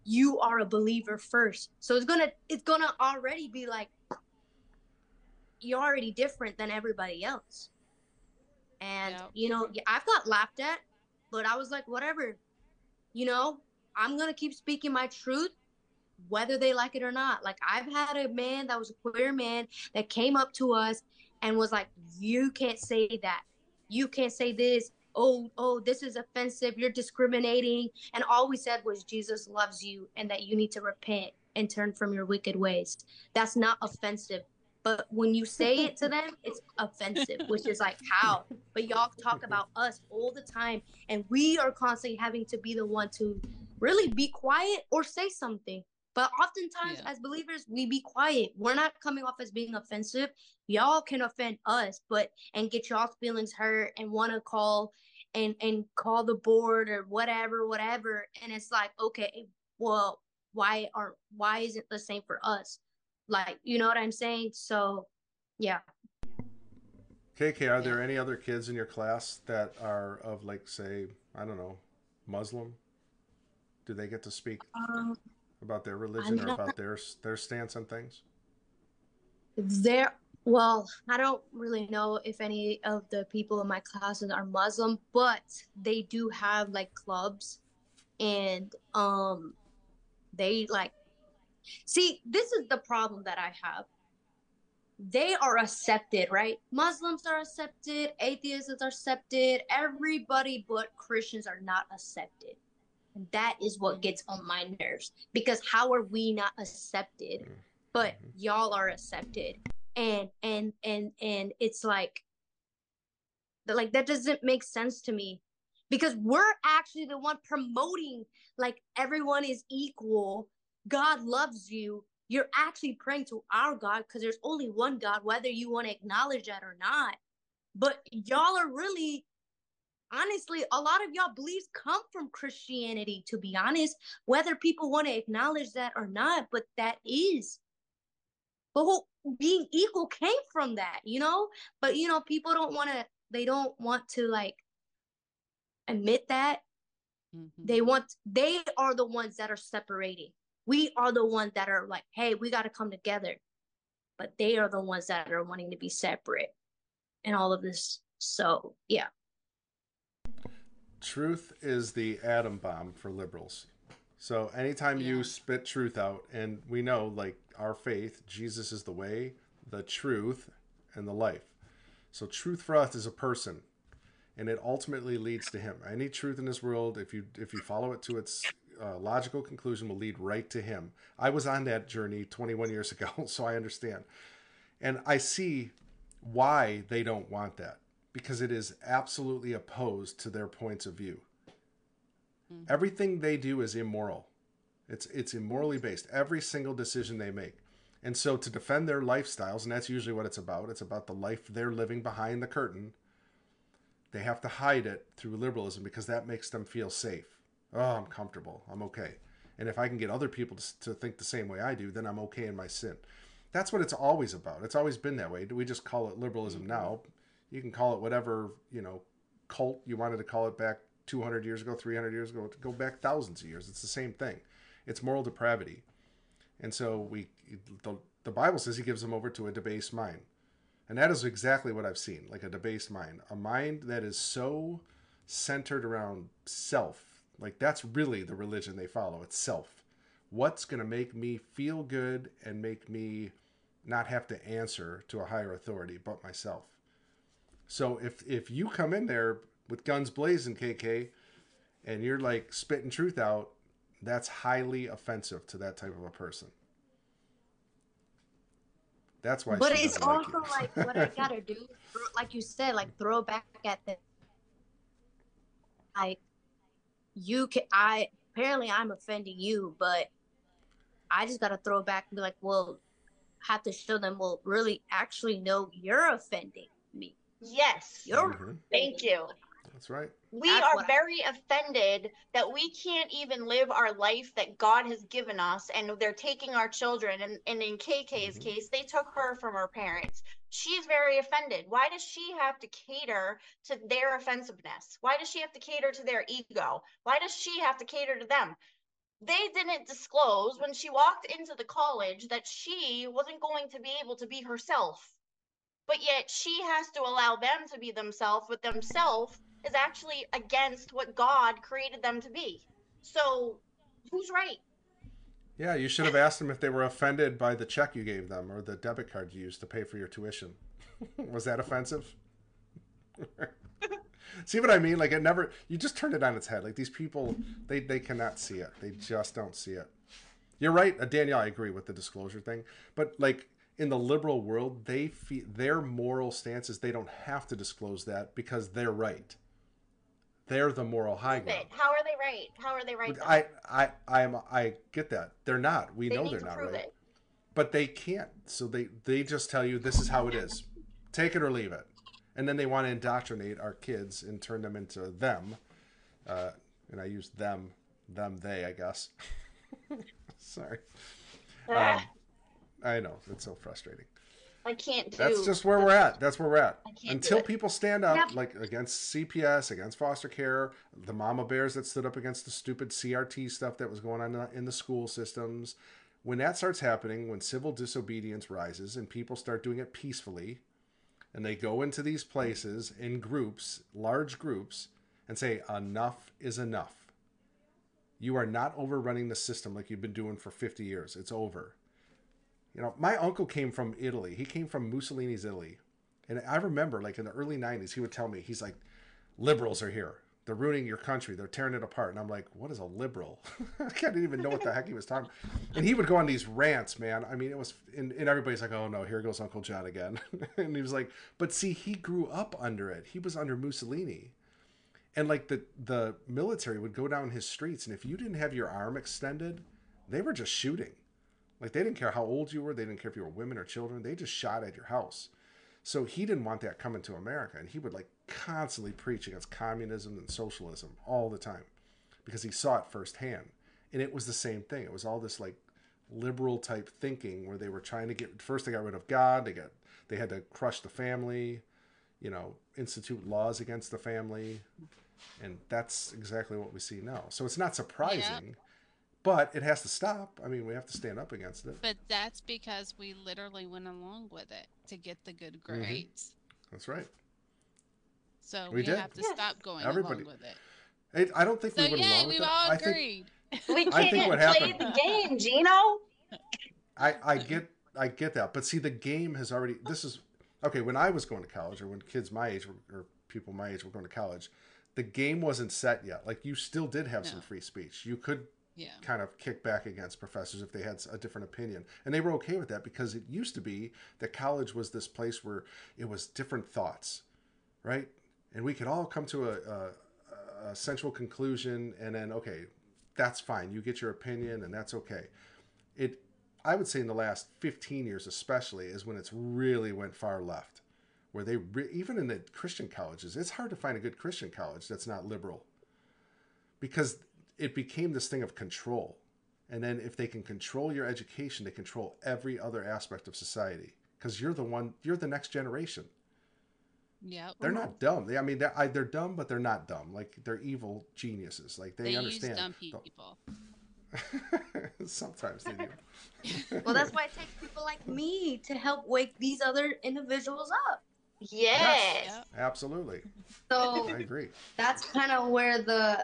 you are a believer first, so it's gonna already be like you're already different than everybody else. And yeah. You know, I've got laughed at, but I was like, whatever, you know, I'm going to keep speaking my truth, whether they like it or not. Like, I've had a man that was a queer man that came up to us and was like, you can't say that. You can't say this. Oh, this is offensive. You're discriminating. And all we said was, Jesus loves you and that you need to repent and turn from your wicked ways. That's not offensive. But when you say it to them, it's offensive, which is like, how? But y'all talk about us all the time, and we are constantly having to be the one to really be quiet or say something. But oftentimes, yeah, as believers, we be quiet. We're not coming off as being offensive. Y'all can offend us, but and get y'all's feelings hurt and want to call and call the board or whatever. And it's like, okay, well, why isn't the same for us? Like, you know what I'm saying? So, yeah. KK, are there any other kids in your class that are of, like, say, I don't know, Muslim? Do they get to speak about their religion or about their stance on things? Well, I don't really know if any of the people in my classes are Muslim, but they do have, like, clubs. And they, like, see, this is the problem that I have. They are accepted, right? Muslims are accepted. Atheists are accepted. Everybody but Christians are not accepted. And that is what gets on my nerves, because how are we not accepted? But y'all are accepted. And it's like, that doesn't make sense to me, because we're actually the one promoting, like, everyone is equal. God loves you. You're actually praying to our God, because there's only one God, whether you want to acknowledge that or not. But y'all are really, honestly, a lot of y'all beliefs come from Christianity, to be honest, whether people want to acknowledge that or not. But that is, the whole being equal came from that, you know? But, you know, people don't want to like, admit that. Mm-hmm. They are the ones that are separating. We are the ones that are like, hey, we got to come together. but they are the ones that are wanting to be separate and all of this. So, yeah. Truth is the atom bomb for liberals. So anytime you spit truth out, and we know, like, our faith, Jesus is the way, the truth, and the life. So truth for us is a person, and it ultimately leads to him. Any truth in this world, if you follow it to its logical conclusion, will lead right to him. I was on that journey 21 years ago, so I understand. And I see why they don't want that, because it is absolutely opposed to their points of view. Mm-hmm. Everything they do is immoral. It's immorally based, every single decision they make. And so to defend their lifestyles, and that's usually what it's about the life they're living behind the curtain, they have to hide it through liberalism because that makes them feel safe. Oh, I'm comfortable. I'm okay. And if I can get other people to think the same way I do, then I'm okay in my sin. That's what it's always about. It's always been that way. We just call it liberalism now. You can call it whatever, you know, cult you wanted to call it back 200 years ago, 300 years ago, go back thousands of years. It's the same thing. It's moral depravity. And so the Bible says he gives them over to a debased mind. And that is exactly what I've seen, like a debased mind, a mind that is so centered around self. Like, that's really the religion they follow. It's self. What's going to make me feel good and make me not have to answer to a higher authority but myself? So if you come in there with guns blazing, KK, and you're like spitting truth out, that's highly offensive to that type of a person. That's why. But it's also like, what I gotta do, like you said, like throw back at them. Like, you can, apparently I'm offending you, but I just gotta throw back and be like, well, have to show them. Well, really, actually, no, you're offending me. Yes. You're. Mm-hmm. Thank you. That's right. That's very offended that we can't even live our life that God has given us, and they're taking our children. And in KK's case, they took her from her parents. She's very offended. Why does she have to cater to their offensiveness? Why does she have to cater to their ego? Why does she have to cater to them? They didn't disclose when she walked into the college that she wasn't going to be able to be herself. But yet she has to allow them to be themselves with themselves. Is actually against what God created them to be. So who's right? Yeah, you should have asked them if they were offended by the check you gave them or the debit card you used to pay for your tuition. Was that offensive? See what I mean? Like, it never, you just turned it on its head. Like, these people, they cannot see it. They just don't see it. You're right, Danielle, I agree with the disclosure thing. But like, in the liberal world, they feel their moral stances, they don't have to disclose that because they're right. They're the moral high ground. How are they right? How are they right? I get that. They're not. We know they're not right. But they can't. So they just tell you this is how it is. Take it or leave it. And then they want to indoctrinate our kids and turn them into them. And I use them, they, I guess. Sorry. I know. It's so frustrating. I can't do. That's just where we're at. That's where we're at. Until people stand up, like against CPS, against foster care, the mama bears that stood up against the stupid CRT stuff that was going on in the school systems. When that starts happening, when civil disobedience rises and people start doing it peacefully, and they go into these places in groups, large groups, and say, enough is enough. You are not overrunning the system like you've been doing for 50 years. It's over. You know, my uncle came from Italy. He came from Mussolini's Italy. And I remember, like, in the early 90s, he would tell me, he's like, liberals are here. They're ruining your country. They're tearing it apart. And I'm like, what is a liberal? I didn't even know what the heck he was talking about. And he would go on these rants, man. I mean, it was, and everybody's like, oh, no, here goes Uncle John again. And he was like, but see, he grew up under it. He was under Mussolini. And, like, the military would go down his streets. And if you didn't have your arm extended, they were just shooting. Like, they didn't care how old you were. They didn't care if you were women or children. They just shot at your house. So he didn't want that coming to America. And he would, like, constantly preach against communism and socialism all the time because he saw it firsthand. And it was the same thing. It was all this, like, liberal type thinking where they were trying to get, first they got rid of God. They had to crush the family, you know, institute laws against the family. And that's exactly what we see now. So it's not surprising But it has to stop. I mean, we have to stand up against it. But that's because we literally went along with it to get the good grades. Mm-hmm. That's right. So we have to stop going along with it. I don't think we went along with it. So, yeah, we've all agreed. We can't play the game, Gino. I get that. But see, the game has already... This is... Okay, when I was going to college, or when kids my age, or people my age were going to college, the game wasn't set yet. Like, you still did have some free speech. You could kind of kick back against professors if they had a different opinion. And they were okay with that because it used to be that college was this place where it was different thoughts, right? And we could all come to a central conclusion, and then, okay, that's fine. You get your opinion, and that's okay. I would say in the last 15 years especially is when it's really went far left, where they even in the Christian colleges, it's hard to find a good Christian college that's not liberal, because it became this thing of control. And then if they can control your education, they control every other aspect of society, because you're the next generation. Yeah, they're not dumb. I mean, they're dumb, but they're not dumb. Like, they're evil geniuses. Like, they understand. Use dumb people. Sometimes they do. Well, that's why it takes people like me to help wake these other individuals up. Yes. Absolutely. So I agree. That's kind of where the,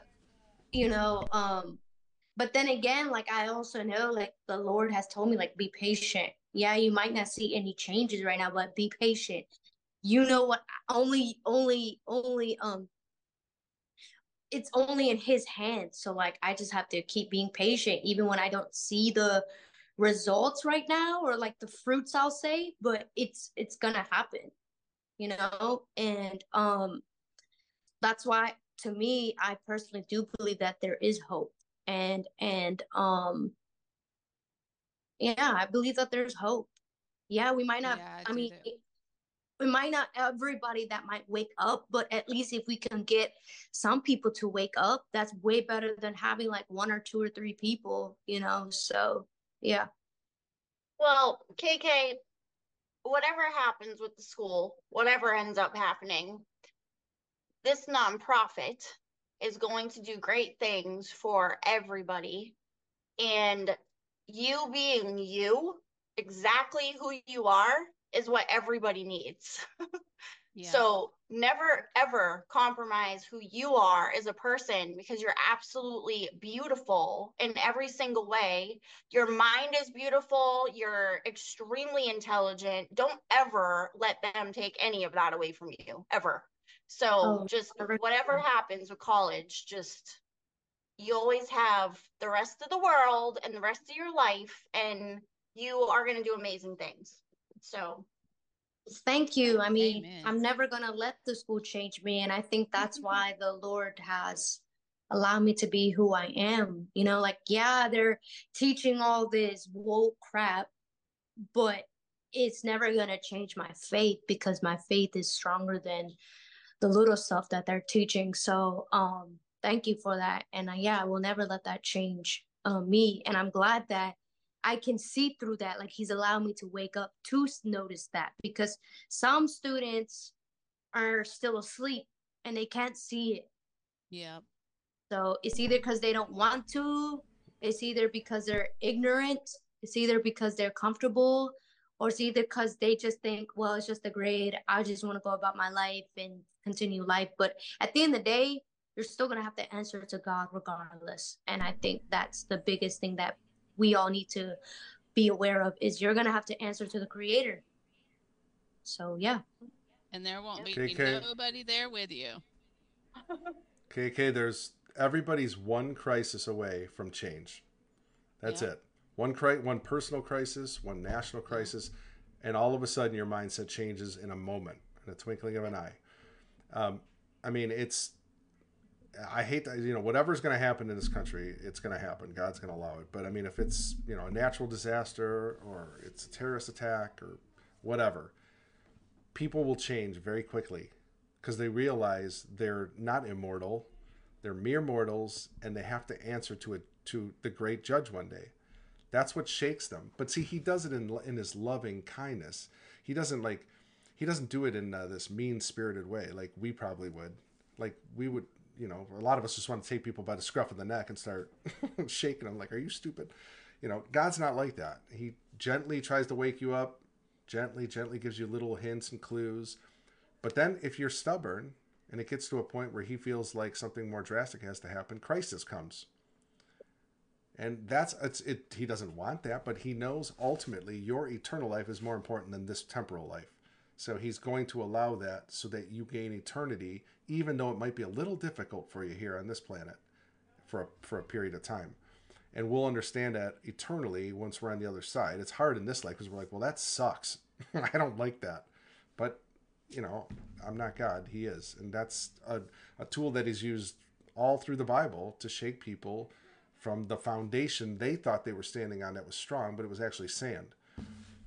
but then again, like, I also know, like, the Lord has told me, like, be patient. Yeah, you might not see any changes right now, but be patient. You know what? It's only in his hands. So, like, I just have to keep being patient, even when I don't see the results right now, or like the fruits, I'll say, but it's gonna happen, and that's why, to me, I personally do believe that there is hope, and I believe that there's hope. We might not, it might not everybody that might wake up, but at least if we can get some people to wake up, that's way better than having like one or two or three people, so yeah. Well, KK, whatever happens with the school, whatever ends up happening, this nonprofit is going to do great things for everybody. And you being you, exactly who you are, is what everybody needs. So never, ever compromise who you are as a person, because you're absolutely beautiful in every single way. Your mind is beautiful. You're extremely intelligent. Don't ever let them take any of that away from you, ever. So just whatever happens with college, you always have the rest of the world and the rest of your life, and you are going to do amazing things. So thank you. I mean, amen. I'm never going to let the school change me. And I think that's why the Lord has allowed me to be who I am. They're teaching all this woke crap, but it's never going to change my faith, because my faith is stronger than the little stuff that they're teaching. So thank you for that. And I will never let that change me. And I'm glad that I can see through that. Like, he's allowed me to wake up to notice that, because some students are still asleep and they can't see it. Yeah. So it's either because they don't want to, it's either because they're ignorant, it's either because they're comfortable, or it's either because they just think, well, it's just a grade. I just want to go about my life and continue life. But at the end of the day, you're still going to have to answer to God regardless. And I think that's the biggest thing that we all need to be aware of, is you're going to have to answer to the Creator. So, yeah. And there won't be nobody there with you. KK, everybody's one crisis away from change. That's it. One personal crisis, one national crisis, and all of a sudden your mindset changes in a moment, in a twinkling of an eye. I hate that, whatever's going to happen in this country, it's going to happen. God's going to allow it. But I mean, if it's, a natural disaster, or it's a terrorist attack, or whatever, people will change very quickly, because they realize they're not immortal. They're mere mortals, and they have to answer to the great judge one day. That's what shakes them. But see, he does it in his loving kindness. He doesn't do it in this mean spirited way. Like we probably would. Like we would, you know, a lot of us just want to take people by the scruff of the neck and start shaking them like, are you stupid? You know, God's not like that. He gently tries to wake you up, gently gives you little hints and clues. But then if you're stubborn and it gets to a point where he feels like something more drastic has to happen, crisis comes. And that's, it. He doesn't want that, but he knows ultimately your eternal life is more important than this temporal life. So he's going to allow that so that you gain eternity, even though it might be a little difficult for you here on this planet for a period of time. And we'll understand that eternally once we're on the other side. It's hard in this life because we're like, well, that sucks. I don't like that. But, you know, I'm not God. He is. And that's a tool that is used all through the Bible to shake people from the foundation they thought they were standing on that was strong, but it was actually sand.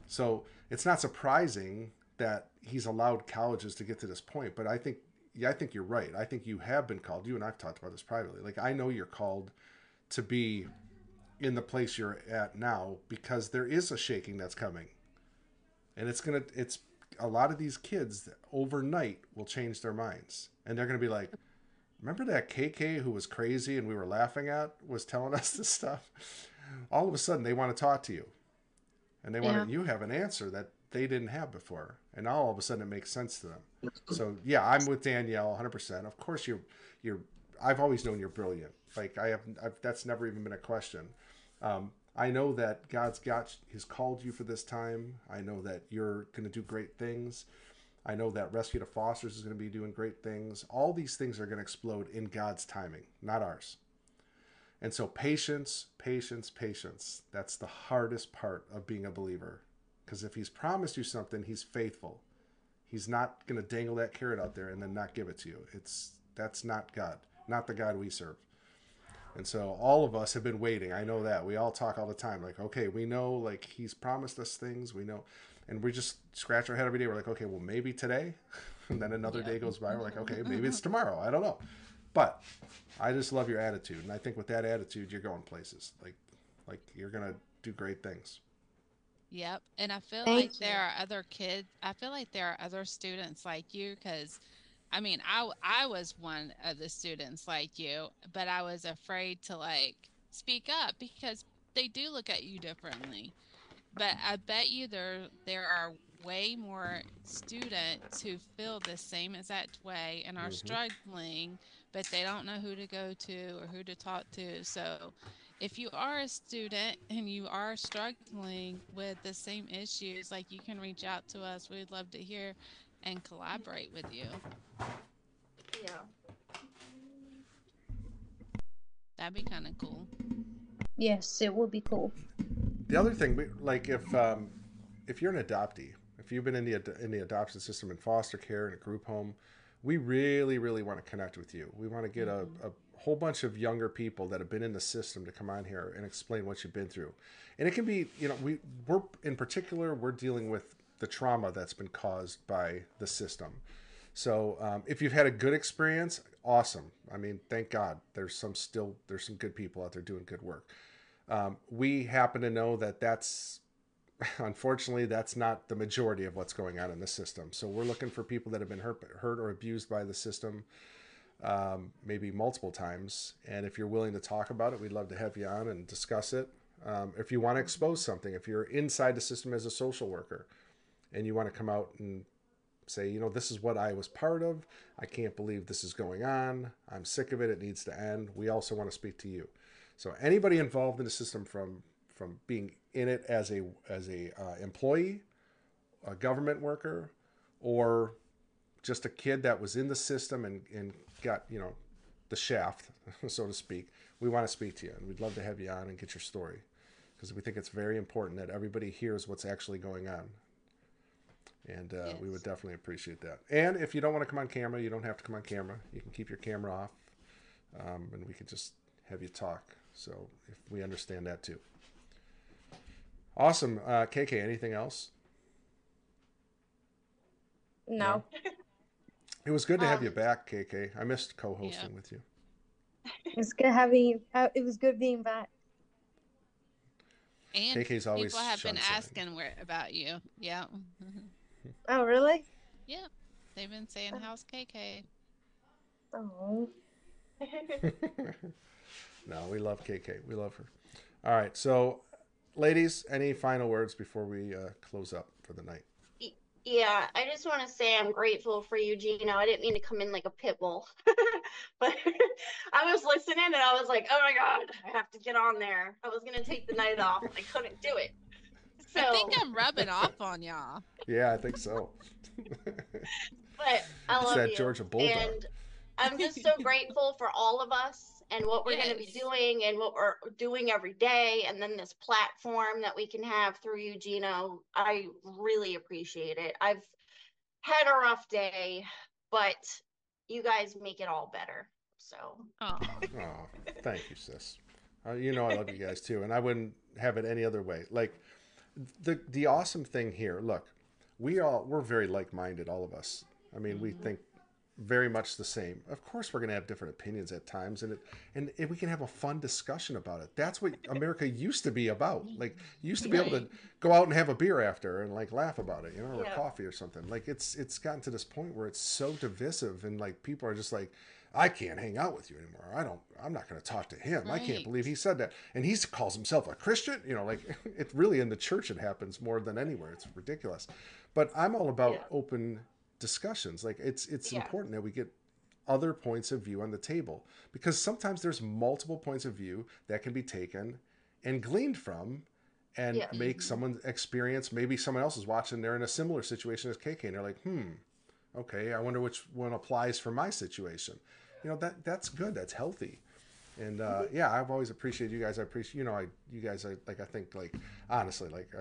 So it's not surprising that he's allowed colleges to get to this point. But I think, yeah, I think you're right. I think you have been called. You and I've talked about this privately. Like, I know you're called to be in the place you're at now because there is a shaking that's coming. And it's a lot of these kids that overnight will change their minds. And they're going to be like, remember that KK who was crazy and we were laughing at was telling us this stuff? All of a sudden they want to talk to you. And they want to, you have an answer that they didn't have before, and all of a sudden it makes sense to them. So yeah, I'm with Danielle 100%. Of course you're I've always known you're brilliant. Like I've that's never even been a question. I know that He's called you for this time. I know that you're going to do great things. I know that Rescue the Fosters is going to be doing great things. All these things are going to explode in God's timing, not ours. And so patience. That's the hardest part of being a believer. Because if he's promised you something, he's faithful. He's not going to dangle that carrot out there and then not give it to you. That's not God, not the God we serve. And so all of us have been waiting. I know that. We all talk all the time. Like, okay, we know, like, he's promised us things. We know. And we just scratch our head every day. We're like, okay, well, maybe today. And then another day goes by. We're like, okay, maybe it's tomorrow. I don't know. But I just love your attitude. And I think with that attitude, you're going places. Like you're going to do great things. Yep. And I feel there are other kids. I feel like there are other students like you, because I mean, I was one of the students like you, but I was afraid to like speak up because they do look at you differently. But I bet you there are way more students who feel the same exact way and are struggling, but they don't know who to go to or who to talk to. So if you are a student and you are struggling with the same issues, like, you can reach out to us. We'd love to hear and collaborate with you. Yeah. That'd be kind of cool. Yes, it would be cool. The other thing, like, if you're an adoptee, if you've been in the adoption system in foster care in a group home, we really, really want to connect with you. We want to get a whole bunch of younger people that have been in the system to come on here and explain what you've been through. And it can be, you know, we're in particular, we're dealing with the trauma that's been caused by the system. So if you've had a good experience, awesome. I mean, thank God there's some good people out there doing good work. We happen to know that unfortunately, that's not the majority of what's going on in the system. So we're looking for people that have been hurt or abused by the system. Maybe multiple times. And if you're willing to talk about it, we'd love to have you on and discuss it. If you want to expose something, if you're inside the system as a social worker and you want to come out and say, you know, this is what I was part of. I can't believe this is going on. I'm sick of it. It needs to end. We also want to speak to you. So anybody involved in the system, from being in it as a employee, a government worker, or just a kid that was in the system and got, you know, the shaft, so to speak, we want to speak to you, and we'd love to have you on and get your story, because we think it's very important that everybody hears what's actually going on. And yes, we would definitely appreciate that. And if you don't want to come on camera, you don't have to come on camera. You can keep your camera off, and we can just have you talk. So if we understand that too. Awesome. KK, anything else? No. It was good to have you back, KK. I missed co-hosting with you. It's good having you. It was good being back. And KK's always people have been asking about you. Yeah. Oh, really? Yeah. They've been saying, how's KK? Oh. No, we love KK. We love her. All right. So, ladies, any final words before we close up for the night? Yeah, I just want to say I'm grateful for you, Gino. I didn't mean to come in like a pit bull, but I was listening and I was like, oh my God, I have to get on there. I was going to take the night off, but I couldn't do it. So I think I'm rubbing off on y'all. Yeah, I think so. But I love that you. Georgia Bulldog. And I'm just so grateful for all of us and what we're yes. going to be doing and what we're doing every day. And then this platform that we can have through you, Gino, I really appreciate it. I've had a rough day, but you guys make it all better. So oh, thank you, sis. You know, I love you guys too. And I wouldn't have it any other way. Like the awesome thing here, look, we're very like-minded, all of us. I mean, we think very much the same. Of course, we're going to have different opinions at times, and we can have a fun discussion about it. That's what America used to be about. Like, you used to be able to go out and have a beer after and like laugh about it, you know, or coffee or something. Like, it's gotten to this point where it's so divisive, and like people are just like, I can't hang out with you anymore. I'm not going to talk to him. Right. I can't believe he said that. And he calls himself a Christian. You know, like it really in the church, it happens more than anywhere. It's ridiculous. But I'm all about open discussions. Like it's important that we get other points of view on the table, because sometimes there's multiple points of view that can be taken and gleaned from and make someone experience. Maybe someone else is watching. They're in a similar situation as KK and they're like, okay, I wonder which one applies for my situation. You know, that's good. That's healthy. And I've always appreciated you guys. I appreciate, you know, I think I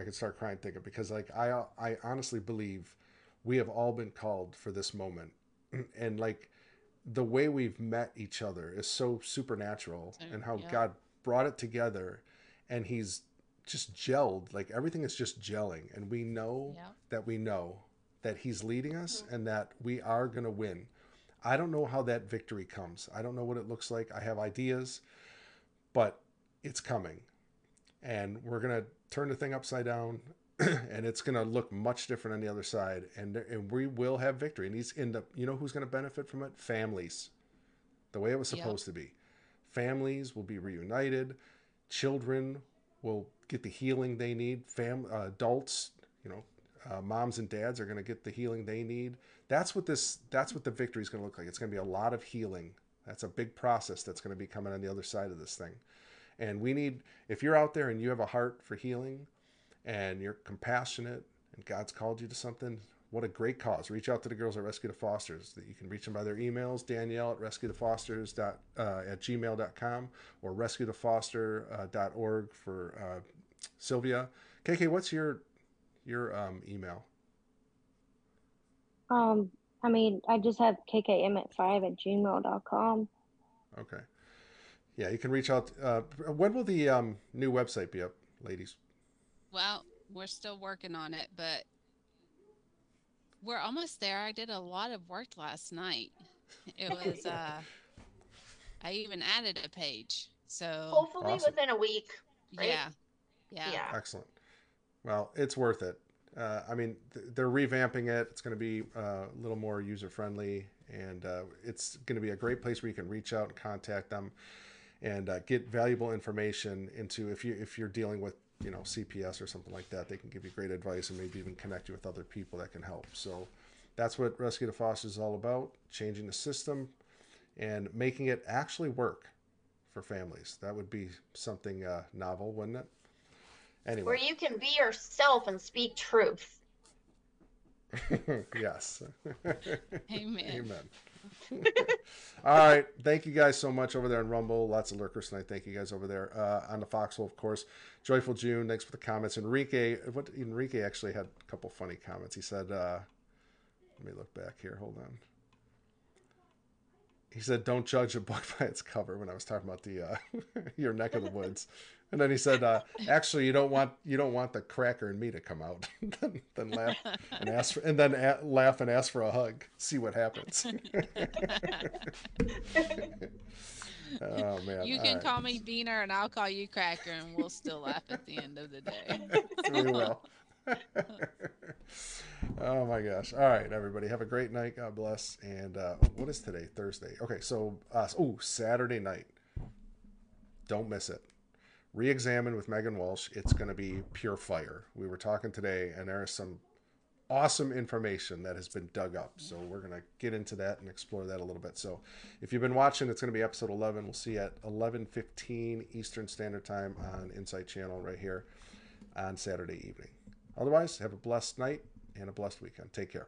could start crying thinking, because like I honestly believe we have all been called for this moment. And like the way we've met each other is so supernatural, and how God brought it together, and he's just gelled, like everything is just gelling. And we know that we know that he's leading us and that we are going to win. I don't know how that victory comes. I don't know what it looks like. I have ideas, but it's coming. And we're going to turn the thing upside down, and it's going to look much different on the other side. And we will have victory. And he's in the, you know, who's going to benefit from it? Families. The way it was supposed to be. Families will be reunited. Children will get the healing they need. Adults, you know, moms and dads are going to get the healing they need. That's what the victory is going to look like. It's going to be a lot of healing. That's a big process that's going to be coming on the other side of this thing. And we need, if you're out there and you have a heart for healing and you're compassionate and God's called you to something, what a great cause. Reach out to the girls at Rescue the Fosters. You can reach them by their emails, Danielle at rescuethefosters@gmail.com or rescuethefoster.org for Sylvia. KK, what's your email? I mean, I just have kkm5@gmail.com. Okay. Yeah, you can reach out. When will the new website be up, ladies? Well, we're still working on it, but we're almost there. I did a lot of work last night. It was, I even added a page. So hopefully within a week. Right? Yeah. Excellent. Well, it's worth it. I mean, they're revamping it. It's going to be a little more user-friendly, and it's going to be a great place where you can reach out and contact them and get valuable information into, if you're dealing with, you know, CPS or something like that, they can give you great advice and maybe even connect you with other people that can help. So that's what Rescue the Fosters is all about, changing the system and making it actually work for families. That would be something novel, wouldn't it? Anyway. Where you can be yourself and speak truth. Yes. Amen. All right. Thank you guys so much over there in Rumble. Lots of lurkers tonight. Thank you guys over there on the Foxhole, of course. Joyful June, thanks for the comments. Enrique actually had a couple funny comments. He said, let me look back here. Hold on. He said, don't judge a book by its cover, when I was talking about the your neck of the woods. And then he said, actually, you don't want the cracker and me to come out, then laugh and ask for, and then laugh and ask for a hug. See what happens. Oh, man. You can call me Beaner and I'll call you Cracker, and we'll still laugh at the end of the day. We will. Oh my gosh. All right, everybody, have a great night. God bless. And what is today? Thursday. Okay, so Saturday night, don't miss it. Re-Examine with Megan Walsh. It's going to be pure fire. We were talking today, and there is some awesome information that has been dug up. So we're going to get into that and explore that a little bit. So if you've been watching, it's going to be episode 11. We'll see you at 11:15 Eastern Standard Time on Insight Channel right here on Saturday evening. Otherwise, have a blessed night and a blessed weekend. Take care.